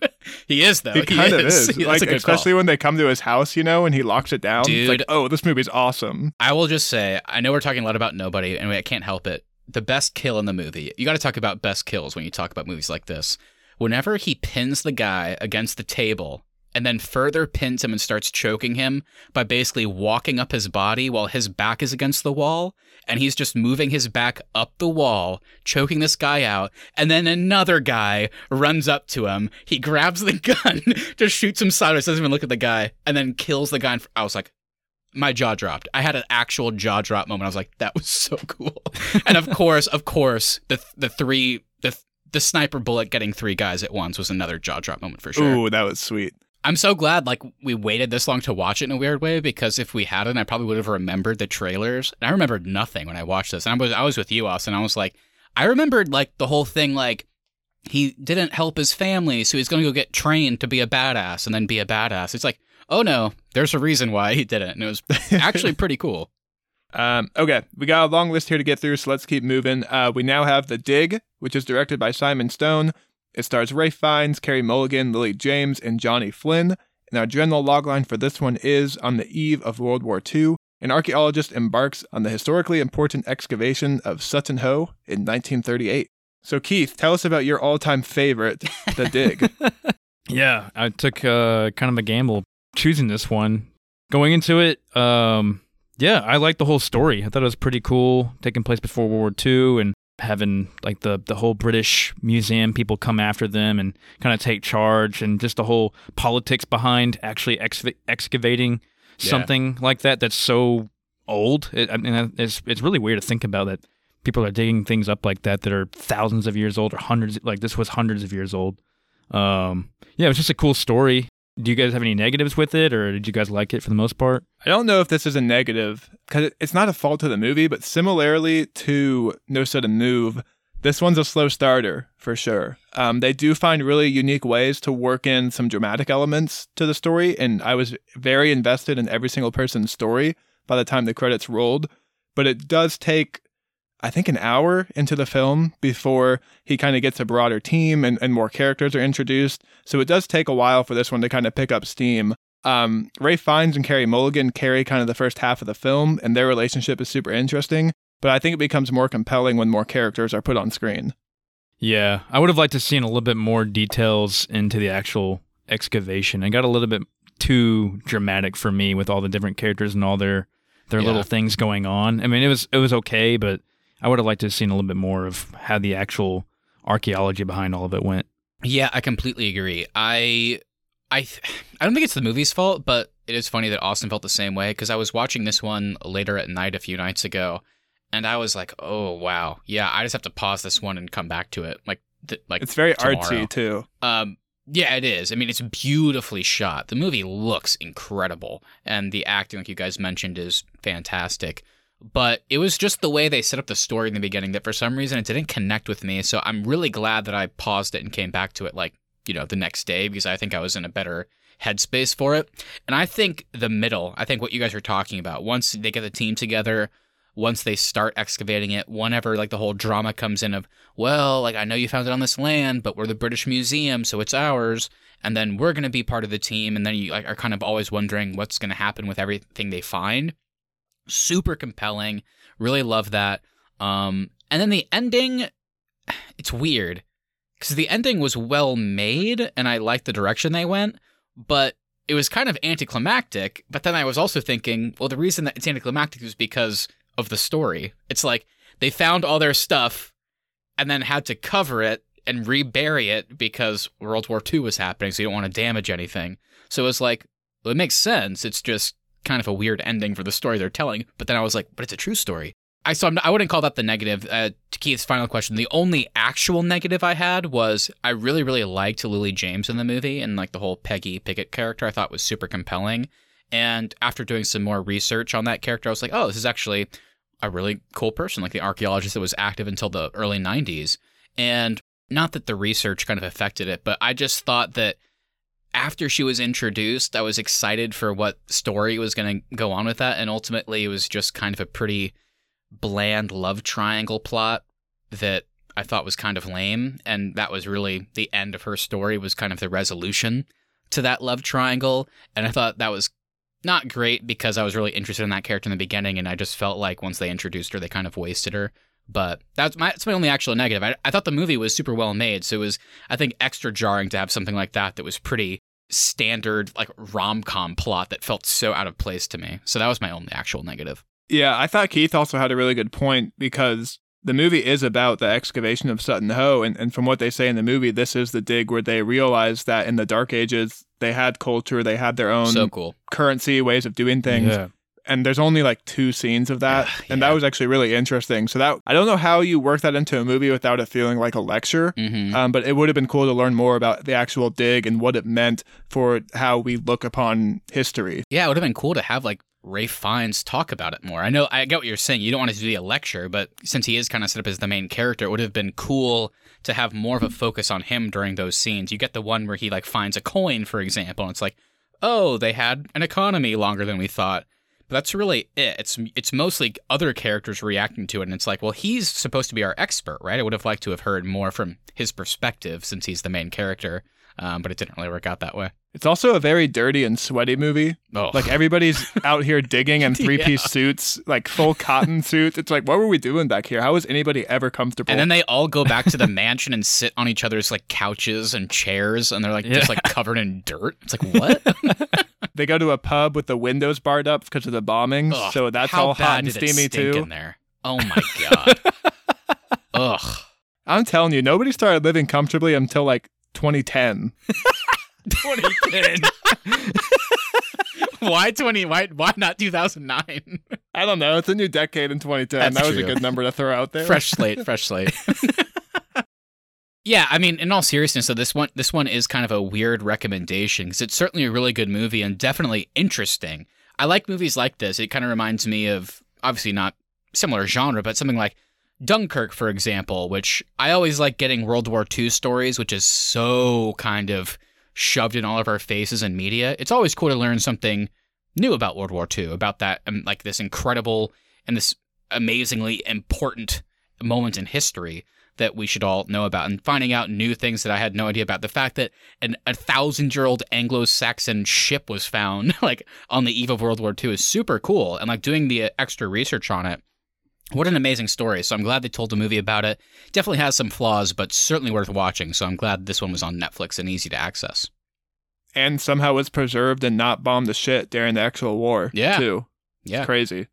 He is, though. He kind of is. Yeah, like, especially when they come to his house, you know, and he locks it down. Dude, like, oh, this movie's awesome. I will just say, I know we're talking a lot about Nobody, and I can't help it. The best kill in the movie. You got to talk about best kills when you talk about movies like this. Whenever he pins the guy against the table and then further pins him and starts choking him by basically walking up his body while his back is against the wall. And he's just moving his back up the wall, choking this guy out. And then another guy runs up to him. He grabs the gun, just shoots him sideways, doesn't even look at the guy, and then kills the guy. I was like, my jaw dropped. I had an actual jaw drop moment. I was like, that was so cool. And of course, the sniper bullet getting three guys at once was another jaw drop moment for sure. Ooh, that was sweet. I'm so glad like we waited this long to watch it in a weird way because if we hadn't, I probably would have remembered the trailers. And I remembered nothing when I watched this. And I was with you, Austin. I was like, I remembered like the whole thing like he didn't help his family, so he's going to go get trained to be a badass and then be a badass. It's like, oh no, there's a reason why he didn't. And it was actually pretty cool. Okay, we got a long list here to get through, so let's keep moving. We now have The Dig, which is directed by Simon Stone. It stars Ray Fiennes, Carey Mulligan, Lily James, and Johnny Flynn. And our general logline for this one is, on the eve of World War II, an archaeologist embarks on the historically important excavation of Sutton Hoo in 1938. So Keith, tell us about your all-time favorite, The Dig. Yeah, I took kind of a gamble choosing this one. Going into it, yeah, I liked the whole story. I thought it was pretty cool, taking place before World War II, and having like the whole British museum people come after them and kind of take charge, and just the whole politics behind actually excavating something like that that's so old. It's really weird to think about that people are digging things up like that are thousands of years old or hundreds. Like this was hundreds of years old. Yeah, it was just a cool story. Do you guys have any negatives with it, or did you guys like it for the most part? I don't know if this is a negative, because it's not a fault of the movie, but similarly to No Sudden Move, this one's a slow starter, for sure. They do find really unique ways to work in some dramatic elements to the story, and I was very invested in every single person's story by the time the credits rolled, but it does take, I think, an hour into the film before he kind of gets a broader team and more characters are introduced. So it does take a while for this one to kind of pick up steam. Ray Fiennes and Carey Mulligan carry kind of the first half of the film, and their relationship is super interesting. But I think it becomes more compelling when more characters are put on screen. Yeah, I would have liked to have seen a little bit more details into the actual excavation. It got a little bit too dramatic for me with all the different characters and all their little things going on. I mean, it was okay, but I would have liked to have seen a little bit more of how the actual archaeology behind all of it went. Yeah, I completely agree. I don't think it's the movie's fault, but it is funny that Austin felt the same way, because I was watching this one later at night a few nights ago, and I was like, oh, wow. Yeah, I just have to pause this one and come back to it. It's very tomorrow. Artsy, too. Yeah, it is. I mean, it's beautifully shot. The movie looks incredible, and the acting, like you guys mentioned, is fantastic. But it was just the way they set up the story in the beginning that for some reason it didn't connect with me. So I'm really glad that I paused it and came back to it like, you know, the next day, because I think I was in a better headspace for it. And I think the middle, I think what you guys are talking about, once they get the team together, once they start excavating it, whenever like the whole drama comes in of, well, like I know you found it on this land, but we're the British Museum, so it's ours. And then we're going to be part of the team. And then you like, are kind of always wondering what's going to happen with everything they find. Super compelling. Really love that. And then the ending, it's weird because the ending was well made and I liked the direction they went, but it was kind of anticlimactic, but then I was also thinking, well, the reason that it's anticlimactic is because of the story. It's like they found all their stuff and then had to cover it and rebury it because World War II was happening, so you don't want to damage anything. So it was like, well, it makes sense. It's just kind of a weird ending for the story they're telling. But then I was like, but it's a true story. I wouldn't call that the negative. To Keith's final question, the only actual negative I had was I really, really liked Lily James in the movie, and like the whole Peggy Pickett character I thought was super compelling. And after doing some more research on that character, I was like, oh, this is actually a really cool person, like the archaeologist that was active until the early 90s. And not that the research kind of affected it, but I just thought that after she was introduced, I was excited for what story was going to go on with that. And ultimately, it was just kind of a pretty bland love triangle plot that I thought was kind of lame, and that was really the end of her story, was kind of the resolution to that love triangle. And I thought that was not great because I was really interested in that character in the beginning, and I just felt like once they introduced her, they kind of wasted her. But that's my only actual negative. I thought the movie was super well made, so it was, I think, extra jarring to have something like that was pretty standard, like rom-com plot that felt so out of place to me. So that was my only actual negative. Yeah, I thought Keith also had a really good point, because the movie is about the excavation of Sutton Hoo, and from what they say in the movie, this is the dig where they realize that in the Dark Ages, they had culture, they had their own currency, ways of doing things, and there's only like 2 scenes of that, and that was actually really interesting. So that, I don't know how you work that into a movie without it feeling like a lecture, but it would have been cool to learn more about the actual dig and what it meant for how we look upon history. Yeah, it would have been cool to have like Ray Fiennes talk about it more. I know, I get what you're saying. You don't want it to be a lecture, but since he is kind of set up as the main character, it would have been cool to have more of a focus on him during those scenes. You get the one where he like finds a coin, for example, and it's like, oh, they had an economy longer than we thought. But that's really it. It's mostly other characters reacting to it, and it's like, well, he's supposed to be our expert, right? I would have liked to have heard more from his perspective since he's the main character. But it didn't really work out that way. It's also a very dirty and sweaty movie. Oh. Like, everybody's out here digging in 3-piece suits, like full cotton suits. It's like, what were we doing back here? How was anybody ever comfortable? And then they all go back to the mansion and sit on each other's like couches and chairs, and they're like just like covered in dirt. It's like, what? They go to a pub with the windows barred up because of the bombings. Ugh, so that's all hot and steamy too. In there. Oh my god. Ugh. I'm telling you, nobody started living comfortably until like 2010. 2010. Why not 2009? I don't know. It's a new decade in 2010. That was a good number to throw out there. Fresh slate. Yeah, I mean, in all seriousness, so this one is kind of a weird recommendation, because it's certainly a really good movie and definitely interesting. I like movies like this. It kind of reminds me of, obviously not similar genre, but something like Dunkirk, for example, which I always like getting World War II stories, which is so kind of shoved in all of our faces in media. It's always cool to learn something new about World War II, about that, like this incredible and this amazingly important moment in history that we should all know about, and finding out new things that I had no idea about. The fact that a 1,000-year-old Anglo-Saxon ship was found like on the eve of World War II is super cool, and like doing the extra research on it. What an amazing story. So I'm glad they told a movie about it. Definitely has some flaws, but certainly worth watching. So I'm glad this one was on Netflix and easy to access. And somehow was preserved and not bombed to shit during the actual war, too. Yeah. It's crazy.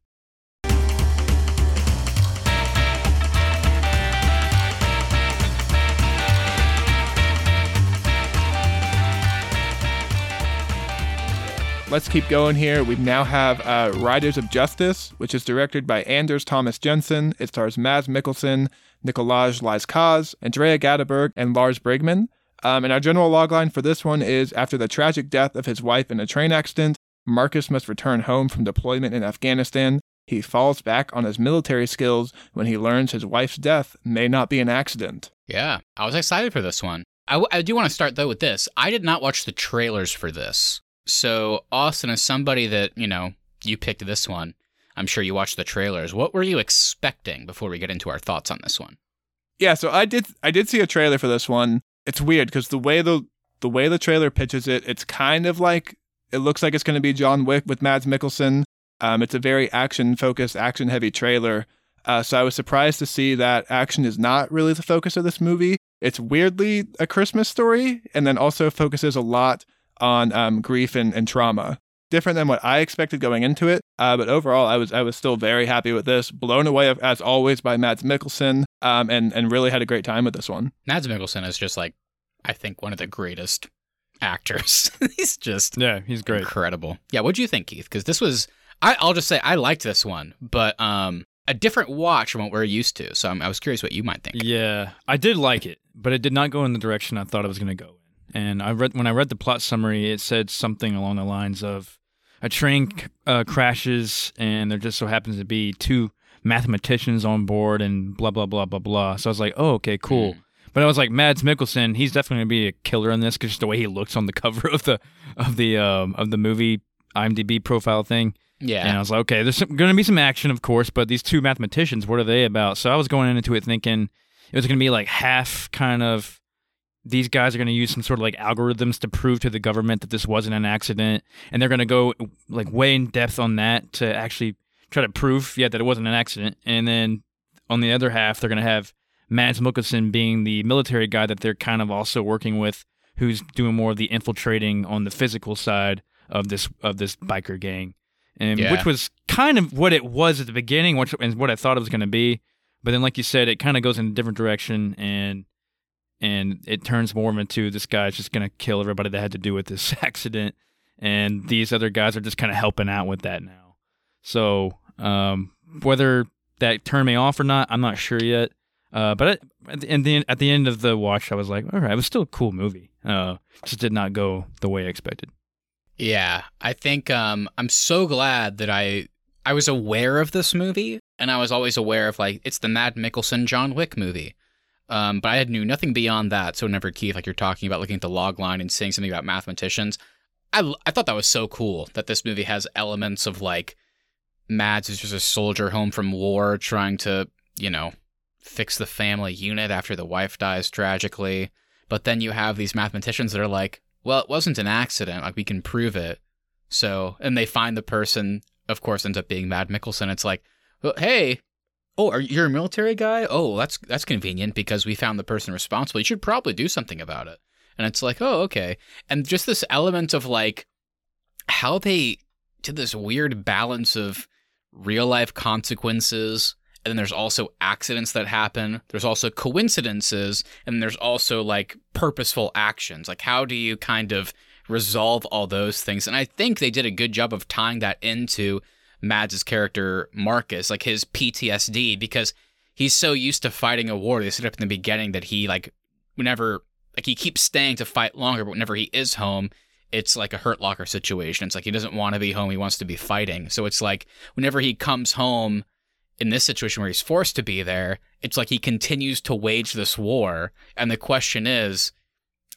Let's keep going here. We now have Riders of Justice, which is directed by Anders Thomas Jensen. It stars Mads Mikkelsen, Nikolaj Lyskaz, Andrea Gadeberg, and Lars Brigman. And our general logline for this one is, after the tragic death of his wife in a train accident, Marcus must return home from deployment in Afghanistan. He falls back on his military skills when he learns his wife's death may not be an accident. Yeah, I was excited for this one. I do want to start, though, with this. I did not watch the trailers for this. So, Austin, as somebody that, you know, you picked this one, I'm sure you watched the trailers. What were you expecting before we get into our thoughts on this one? Yeah, so I did see a trailer for this one. It's weird because the way the trailer pitches it, it's kind of like, it looks like it's going to be John Wick with Mads Mikkelsen. It's a very action-focused, action-heavy trailer. So I was surprised to see that action is not really the focus of this movie. It's weirdly a Christmas story, and then also focuses a lot on grief and trauma. Different than what I expected going into it, but overall, I was still very happy with this. Blown away as always by Mads Mikkelsen, and really had a great time with this one. Mads Mikkelsen is just like, I think, one of the greatest actors. He's just he's great, incredible. Yeah, what'd you think, Keith? Because this was, I'll just say I liked this one, but a different watch from what we're used to. So I was curious what you might think. Yeah, I did like it, but it did not go in the direction I thought it was going to go in. And when I read the plot summary, it said something along the lines of, a train crashes, and there just so happens to be two mathematicians on board, and blah, blah, blah, blah, blah. So I was like, oh, okay, cool. But I was like, Mads Mikkelsen, he's definitely going to be a killer in this, because just the way he looks on the cover of the movie IMDb profile thing. Yeah. And I was like, okay, there's going to be some action, of course, but these two mathematicians, what are they about? So I was going into it thinking it was going to be like half kind of, these guys are going to use some sort of like algorithms to prove to the government that this wasn't an accident. And they're going to go like way in depth on that to actually try to prove that it wasn't an accident. And then on the other half, they're going to have Mads Mikkelsen being the military guy that they're kind of also working with, who's doing more of the infiltrating on the physical side of this biker gang. And which was kind of what it was at the beginning, which is what I thought it was going to be. But then, like you said, it kind of goes in a different direction, and it turns more into this guy's just going to kill everybody that had to do with this accident, and these other guys are just kind of helping out with that now. So whether that turned me off or not, I'm not sure yet. But at the end of the watch, I was like, all right, it was still a cool movie. Just did not go the way I expected. Yeah, I think I'm so glad that I was aware of this movie, and I was always aware of, like, it's the Mads Mikkelsen John Wick movie. But I knew nothing beyond that. So whenever, Keith, like you're talking about looking at the log line and seeing something about mathematicians, I thought that was so cool that this movie has elements of, like, Mads is just a soldier home from war trying to, you know, fix the family unit after the wife dies tragically. But then you have these mathematicians that are like, well, it wasn't an accident. Like, we can prove it. So, and they find the person, of course, ends up being Mads Mikkelsen. It's like, well, hey, oh, you're a military guy? Oh, that's convenient, because we found the person responsible. You should probably do something about it. And it's like, oh, okay. And just this element of, like, how they did this weird balance of real-life consequences, and then there's also accidents that happen. There's also coincidences, and there's also, like, purposeful actions. Like, how do you kind of resolve all those things? And I think they did a good job of tying that into Mads' character Marcus, like his PTSD, because he's so used to fighting a war. They set up in the beginning that he, like, whenever, like, he keeps staying to fight longer, but whenever he is home, it's like a Hurt Locker situation. It's like he doesn't want to be home, he wants to be fighting. So it's like whenever he comes home in this situation where he's forced to be there, it's like he continues to wage this war. And the question is,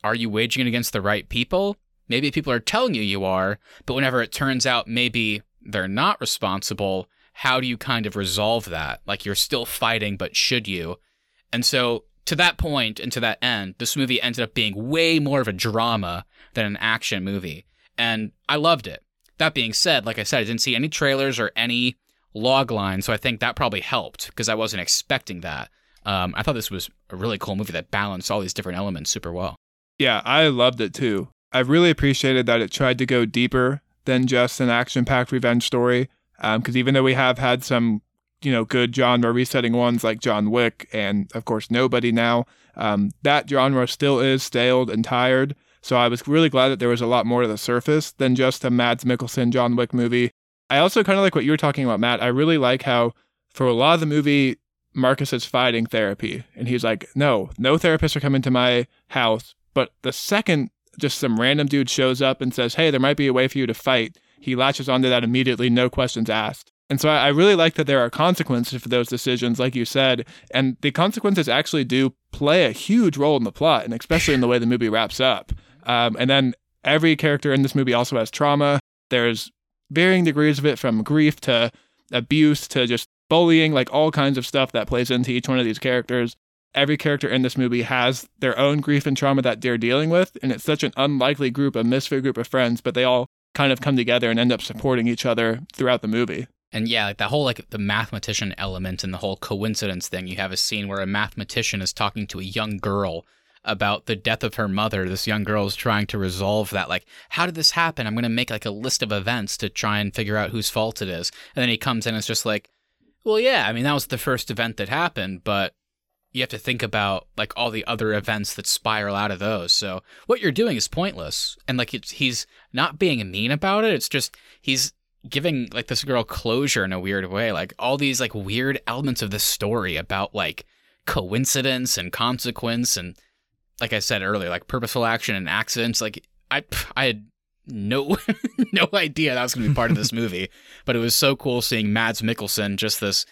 are you waging it against the right people? Maybe people are telling you are, but whenever it turns out maybe they're not responsible, how do you kind of resolve that? Like, you're still fighting, but should you? And so to that point and to that end, this movie ended up being way more of a drama than an action movie. And I loved it. That being said, like I said, I didn't see any trailers or any log lines, so I think that probably helped, because I wasn't expecting that. I thought this was a really cool movie that balanced all these different elements super well. Yeah, I loved it too. I really appreciated that it tried to go deeper than just an action-packed revenge story. Because even though we have had some, you know, good genre-resetting ones like John Wick and, of course, Nobody now, that genre still is staled and tired. So I was really glad that there was a lot more to the surface than just a Mads Mikkelsen John Wick movie. I also kind of like what you were talking about, Matt. I really like how, for a lot of the movie, Marcus is fighting therapy. And he's like, no therapists are coming to my house. But the second just some random dude shows up and says, hey, there might be a way for you to fight, he latches onto that immediately, no questions asked. And so I really like that there are consequences for those decisions, like you said. And the consequences actually do play a huge role in the plot, and especially in the way the movie wraps up. And then every character in this movie also has trauma. There's varying degrees of it, from grief to abuse to just bullying, like all kinds of stuff that plays into each one of these characters. Every character in this movie has their own grief and trauma that they're dealing with, and it's such an unlikely group, a misfit group of friends, but they all kind of come together and end up supporting each other throughout the movie. And yeah, like that whole, like, the mathematician element and the whole coincidence thing, you have a scene where a mathematician is talking to a young girl about the death of her mother. This young girl is trying to resolve that. Like, how did this happen? I'm going to make like a list of events to try and figure out whose fault it is. And then he comes in and it's just like, well, yeah, I mean, that was the first event that happened, but you have to think about like all the other events that spiral out of those. So what you're doing is pointless. And like, he's not being mean about it. It's just, he's giving like this girl closure in a weird way. Like all these like weird elements of this story about like coincidence and consequence. And like I said earlier, like purposeful action and accidents. Like I had no idea that was going to be part of this movie, but it was so cool seeing Mads Mikkelsen, just this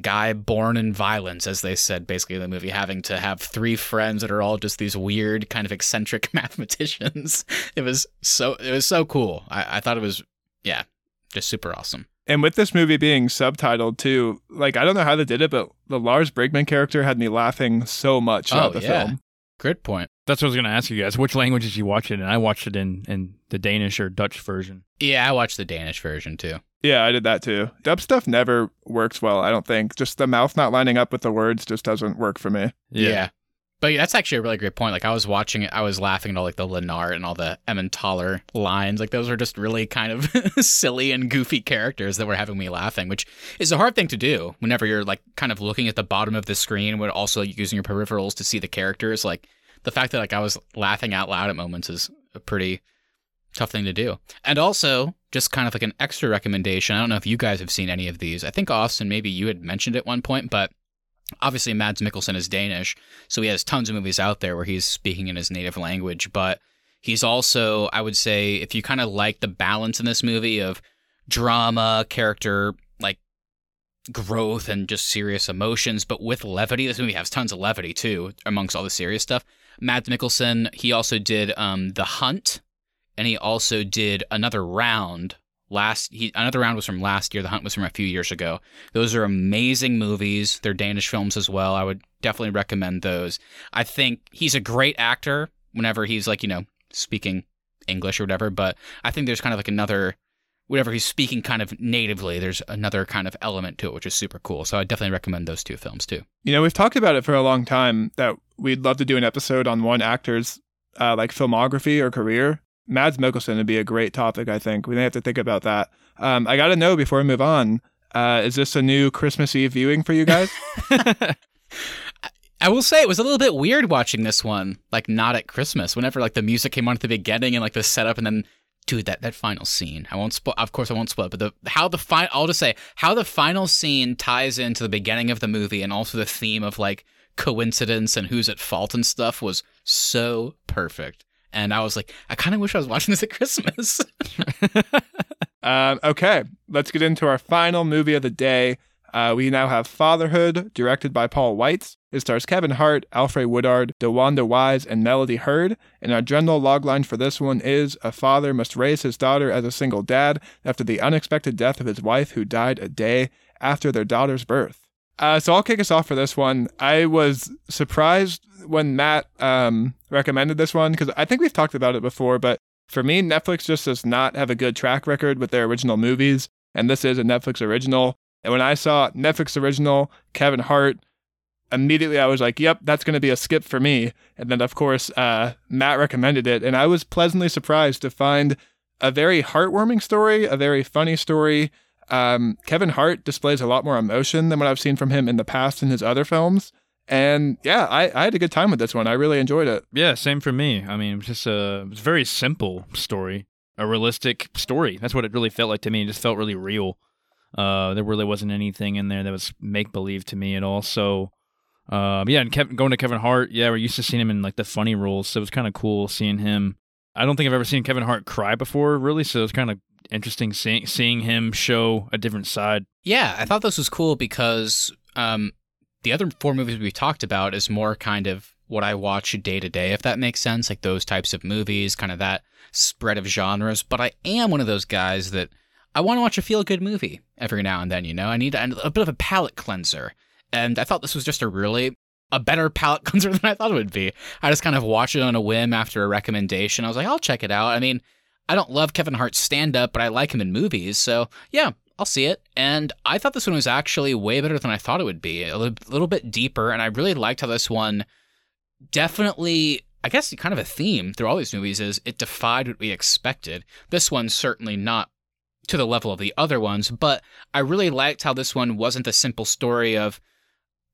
guy born in violence, as they said, basically in the movie, having to have three friends that are all just these weird kind of eccentric mathematicians. It was so cool. I thought it was, yeah, just super awesome. And with this movie being subtitled too, like, I don't know how they did it, but the Lars Brigman character had me laughing so much throughout the film. Good point. That's what I was going to ask you guys. Which language did you watch it in? I watched it in the Danish or Dutch version. Yeah, I watched the Danish version too. Yeah, I did that too. Dub stuff never works well, I don't think. Just the mouth not lining up with the words just doesn't work for me. Yeah. But yeah, that's actually a really great point. Like, I was watching it, I was laughing at all like the Lennart and all the Emmentaler lines. Like, those are just really kind of silly and goofy characters that were having me laughing, which is a hard thing to do whenever you're like kind of looking at the bottom of the screen, but also using your peripherals to see the characters. Like, the fact that like I was laughing out loud at moments is a pretty tough thing to do. And also, just kind of like an extra recommendation, I don't know if you guys have seen any of these. I think, Austin, maybe you had mentioned at one point, but obviously, Mads Mikkelsen is Danish, so he has tons of movies out there where he's speaking in his native language. But he's also, I would say, if you kind of like the balance in this movie of drama, character, like growth, and just serious emotions, but with levity. This movie has tons of levity too, amongst all the serious stuff. Mads Mikkelsen, he also did The Hunt, and he also did Another Round. Another Round was from last year. The Hunt was from a few years ago. Those are amazing movies. They're Danish films as well. I would definitely recommend those. I think he's a great actor whenever he's like, you know, speaking English or whatever. But I think there's kind of like another, whenever he's speaking kind of natively, there's another kind of element to it, which is super cool. So I definitely recommend those two films too. You know, we've talked about it for a long time that we'd love to do an episode on one actor's like filmography or career. Mads Mikkelsen would be a great topic, I think. We may have to think about that. I got to know before we move on, is this a new Christmas Eve viewing for you guys? I will say it was a little bit weird watching this one, like not at Christmas, whenever like the music came on at the beginning and like the setup and then, dude, that final scene. I won't spoil, of course I won't spoil, but how the final scene ties into the beginning of the movie and also the theme of like coincidence and who's at fault and stuff was so perfect. And I was like, I kind of wish I was watching this at Christmas. Okay, let's get into our final movie of the day. We now have Fatherhood, directed by Paul Weitz. It stars Kevin Hart, Alfre Woodard, DeWanda Wise, and Melody Heard. And our general logline for this one is, a father must raise his daughter as a single dad after the unexpected death of his wife who died a day after their daughter's birth. So I'll kick us off for this one. I was surprised when Matt recommended this one because I think we've talked about it before, but for me, Netflix just does not have a good track record with their original movies, and this is a Netflix original. And when I saw Netflix original, Kevin Hart, immediately I was like, yep, that's going to be a skip for me. And then, of course, Matt recommended it, and I was pleasantly surprised to find a very heartwarming story, a very funny story. Kevin Hart displays a lot more emotion than what I've seen from him in the past in his other films. And yeah, I had a good time with this one. I really enjoyed it. Yeah, same for me. I mean, it was a very simple story, a realistic story. That's what it really felt like to me. It just felt really real. There really wasn't anything in there that was make-believe to me at all. So and going to Kevin Hart, yeah, we're used to seeing him in like the funny roles. So it was kind of cool seeing him. I don't think I've ever seen Kevin Hart cry before, really. So it was kind of interesting seeing him show a different side. Yeah, I thought this was cool because the other four movies we talked about is more kind of what I watch day to day, if that makes sense, like those types of movies, kind of that spread of genres. But I am one of those guys that I want to watch a feel-good movie every now and then, you know? I need a bit of a palate cleanser. And I thought this was just a better palate cleanser than I thought it would be. I just kind of watched it on a whim after a recommendation. I was like, I'll check it out. I mean, I don't love Kevin Hart's stand-up, but I like him in movies, so yeah, I'll see it. And I thought this one was actually way better than I thought it would be, a little bit deeper, and I really liked how this one definitely, I guess, kind of a theme through all these movies is it defied what we expected. This one's certainly not to the level of the other ones, but I really liked how this one wasn't the simple story of,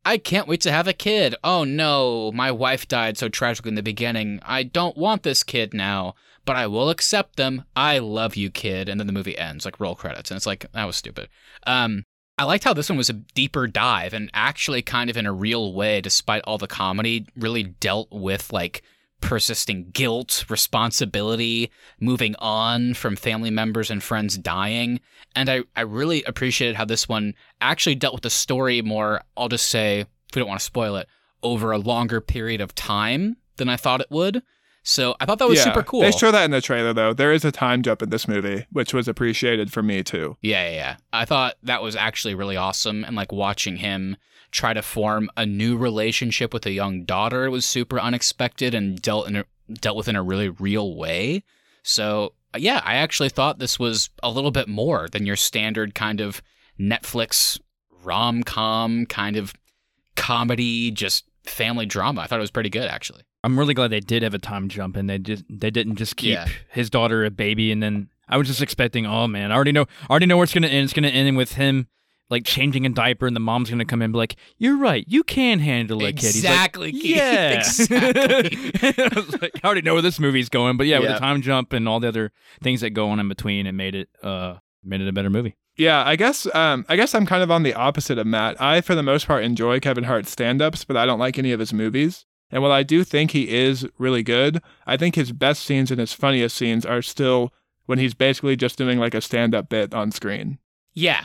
I can't wait to have a kid. Oh no, my wife died so tragically in the beginning. I don't want this kid now, but I will accept them. I love you, kid. And then the movie ends, like roll credits. And it's like, that was stupid. I liked how this one was a deeper dive and actually kind of in a real way, despite all the comedy, really dealt with like persisting guilt, responsibility, moving on from family members and friends dying. And I really appreciated how this one actually dealt with the story more, I'll just say, if we don't want to spoil it, over a longer period of time than I thought it would. So I thought that was super cool. They show that in the trailer, though. There is a time jump in this movie, which was appreciated for me, too. Yeah. I thought that was actually really awesome. And like watching him try to form a new relationship with a young daughter was super unexpected and dealt with in a really real way. So, yeah, I actually thought this was a little bit more than your standard kind of Netflix rom-com kind of comedy, just family drama. I thought it was pretty good, actually. I'm really glad they did have a time jump and they didn't just keep his daughter a baby. And then I was just expecting, oh man, I already know where it's going to end. It's going to end with him like changing a diaper and the mom's going to come in and be like, you're right, you can handle it, kid. Exactly, Keith. Yeah. Exactly. I was like, I already know where this movie's going. But with the time jump and all the other things that go on in between, it made it a better movie. Yeah, I guess I'm kind of on the opposite of Matt. I, for the most part, enjoy Kevin Hart's stand-ups, but I don't like any of his movies. And while I do think he is really good, I think his best scenes and his funniest scenes are still when he's basically just doing like a stand-up bit on screen. Yeah.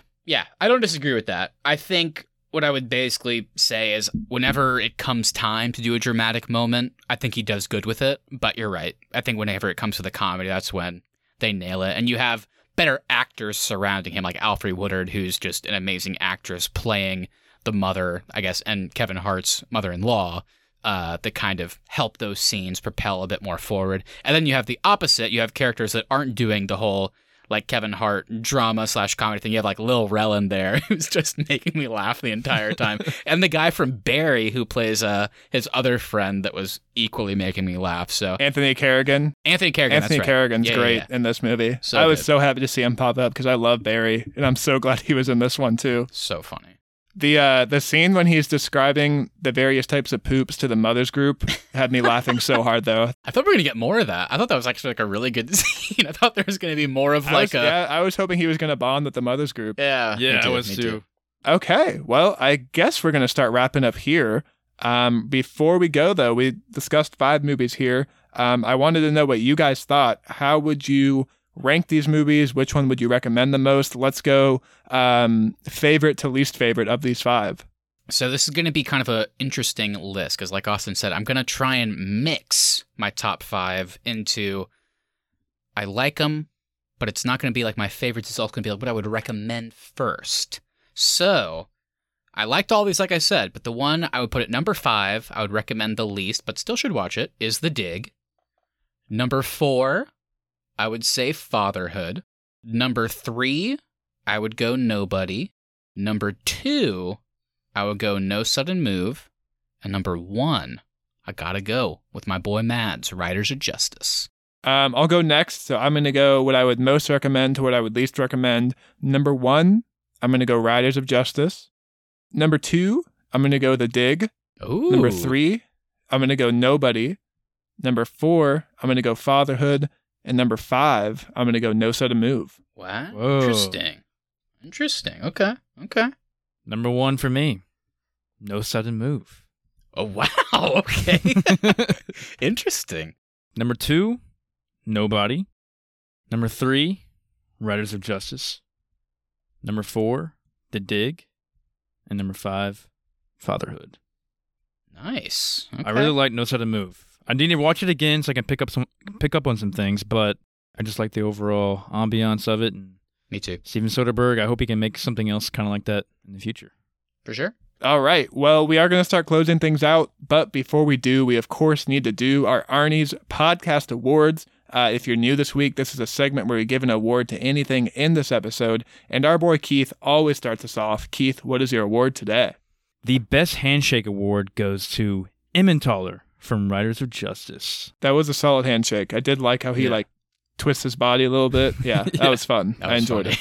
I don't disagree with that. I think what I would basically say is whenever it comes time to do a dramatic moment, I think he does good with it. But you're right. I think whenever it comes to the comedy, that's when they nail it. And you have better actors surrounding him, like Alfre Woodard, who's just an amazing actress playing the mother, I guess, and Kevin Hart's mother-in-law. That kind of help those scenes propel a bit more forward. And then you have the opposite. You have characters that aren't doing the whole like Kevin Hart drama/comedy thing. You have like Lil Rel in there who's just making me laugh the entire time. And the guy from Barry who plays his other friend that was equally making me laugh. So Anthony Carrigan. Anthony Carrigan's great in this movie. So I was so happy to see him pop up because I love Barry. And I'm so glad he was in this one too. So funny. The scene when he's describing the various types of poops to the mother's group had me laughing so hard, though. I thought we were going to get more of that. I thought that was actually like a really good scene. I thought there was going to be more of like I was hoping he was going to bond with the mother's group. Yeah, I was too. Okay, well, I guess we're going to start wrapping up here. Before we go, though, we discussed 5 movies here. I wanted to know what you guys thought. How would you rank these movies? Which one would you recommend the most? Let's go favorite to least favorite of these 5. So this is going to be kind of an interesting list because like Austin said, I'm going to try and mix my top 5 into I like them, but it's not going to be like my favorites. It's also going to be like what I would recommend first. So I liked all these, like I said, but the one I would put at number 5, I would recommend the least, but still should watch it, is The Dig. Number 4... I would say Fatherhood. Number 3, I would go Nobody. Number 2, I would go No Sudden Move. And number 1, I gotta go with my boy Mads, Riders of Justice. I'll go next. So I'm gonna go what I would most recommend to what I would least recommend. Number 1, I'm gonna go Riders of Justice. Number 2, I'm gonna go The Dig. Ooh. Number 3, I'm gonna go Nobody. Number 4, I'm gonna go Fatherhood. And number 5, I'm going to go No Sudden Move. Wow. Whoa. Interesting. Okay. Number 1 for me, No Sudden Move. Oh, wow. Okay. Interesting. Number 2, Nobody. Number 3, Riders of Justice. Number 4, The Dig. And number 5, Fatherhood. Nice. Okay. I really like No Sudden Move. I need to watch it again so I can pick up on some things, but I just like the overall ambiance of it. And me too. Steven Soderbergh, I hope he can make something else kind of like that in the future. For sure. All right. Well, we are going to start closing things out, but before we do, we of course need to do our Arnie's Podcast Awards. If you're new this week, this is a segment where we give an award to anything in this episode, and our boy Keith always starts us off. Keith, what is your award today? The Best Handshake Award goes to Emmentaler from Riders of Justice. That was a solid handshake. I did like how he like twists his body a little bit. Yeah, that was fun. I enjoyed it.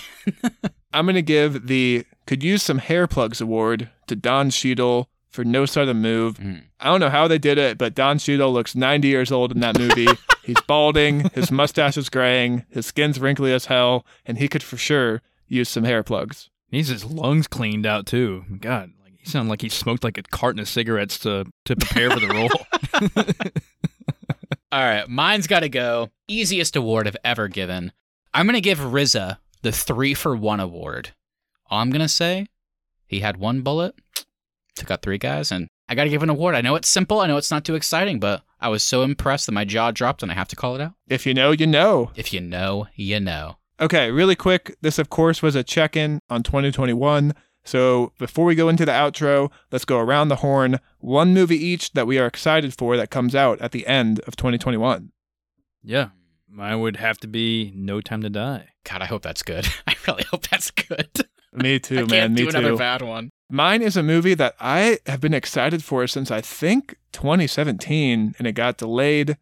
I'm going to give the Could Use Some Hair Plugs Award to Don Cheadle for No Sudden Move. I don't know how they did it, but Don Cheadle looks 90 years old in that movie. He's balding, his mustache is graying, his skin's wrinkly as hell, and he could for sure use some hair plugs. He needs his lungs cleaned out too. God, like, he sounded like he smoked like a carton of cigarettes to prepare for the role. All right, mine's got to go. Easiest award I've ever given. I'm going to give RZA the 3-for-1 award. All I'm going to say, he had one bullet, took out three guys, and I got to give an award. I know it's simple. I know it's not too exciting, but I was so impressed that my jaw dropped and I have to call it out. If you know, you know. If you know, you know. Okay, really quick. This, of course, was a check-in on 2021. So before we go into the outro, let's go around the horn. One movie each that we are excited for that comes out at the end of 2021. Yeah. Mine would have to be No Time to Die. God, I hope that's good. I really hope that's good. Me too, man. I can't do another bad one. Mine is a movie that I have been excited for since I think 2017, and it got delayed,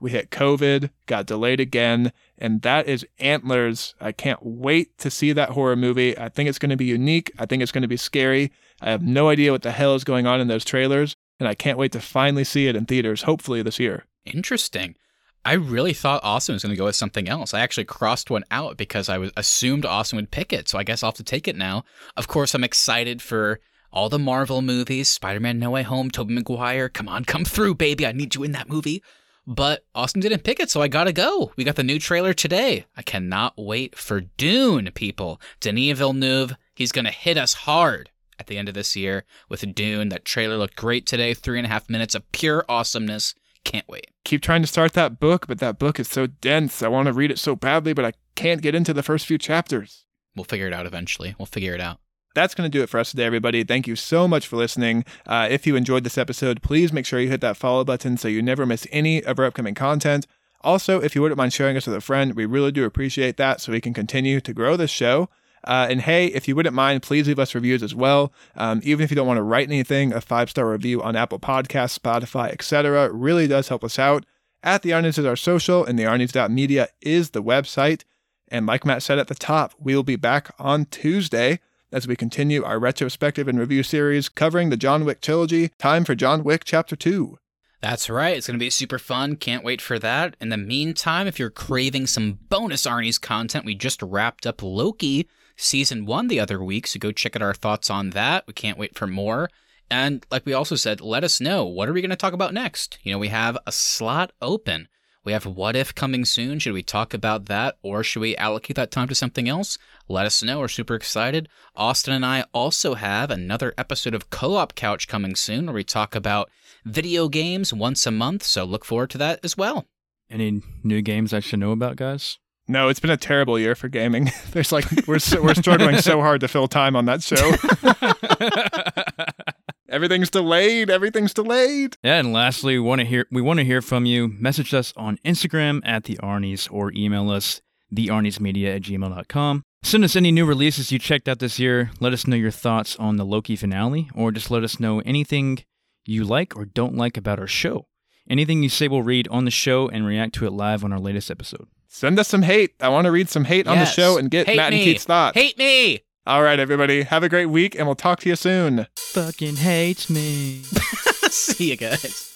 we hit COVID, got delayed again, and that is Antlers. I can't wait to see that horror movie. I think it's going to be unique. I think it's going to be scary. I have no idea what the hell is going on in those trailers, and I can't wait to finally see it in theaters, hopefully this year. Interesting. I really thought Austin was going to go with something else. I actually crossed one out because I assumed Austin would pick it, so I guess I'll have to take it now. Of course, I'm excited for all the Marvel movies, Spider-Man No Way Home, Tobey Maguire. Come on, come through, baby. I need you in that movie. But Austin didn't pick it, so I got to go. We got the new trailer today. I cannot wait for Dune, people. Denis Villeneuve, he's going to hit us hard at the end of this year with Dune. That trailer looked great today, 3.5 minutes of pure awesomeness. Can't wait. Keep trying to start that book, but that book is so dense. I want to read it so badly, but I can't get into the first few chapters. We'll figure it out eventually. That's going to do it for us today, everybody. Thank you so much for listening. If you enjoyed this episode, please make sure you hit that follow button so you never miss any of our upcoming content. Also, if you wouldn't mind sharing us with a friend, we really do appreciate that so we can continue to grow this show. And hey, if you wouldn't mind, please leave us reviews as well. Even if you don't want to write anything, a 5-star review on Apple Podcasts, Spotify, etc. really does help us out. At The Arnie's is our social, and thearnie's.media is the website. And like Matt said at the top, we'll be back on Tuesday as we continue our retrospective and review series covering the John Wick trilogy. Time for John Wick Chapter 2. That's right. It's going to be super fun. Can't wait for that. In the meantime, if you're craving some bonus Arnie's content, we just wrapped up Loki Season 1 the other week, so go check out our thoughts on that. We can't wait for more. And like we also said, let us know, what are we going to talk about next? You know, we have a slot open. We have What If coming soon. Should we talk about that, or should we allocate that time to something else? Let us know. We're super excited. Austin and I also have another episode of Co-op Couch coming soon, where we talk about video games once a month, so look forward to that as well. Any new games I should know about, guys? No, it's been a terrible year for gaming. There's like we're struggling so hard to fill time on that show. Everything's delayed. Yeah, and lastly, we want to hear from you. Message us on Instagram at The Arnie's, or email us thearniesmedia@gmail.com. Send us any new releases you checked out this year. Let us know your thoughts on the Loki finale, or just let us know anything you like or don't like about our show. Anything you say we'll read on the show and react to it live on our latest episode. Send us some hate. I want to read some hate on the show and get Matt and Keith's thoughts. Hate me. All right, everybody. Have a great week, and we'll talk to you soon. Fucking hates me. See you guys.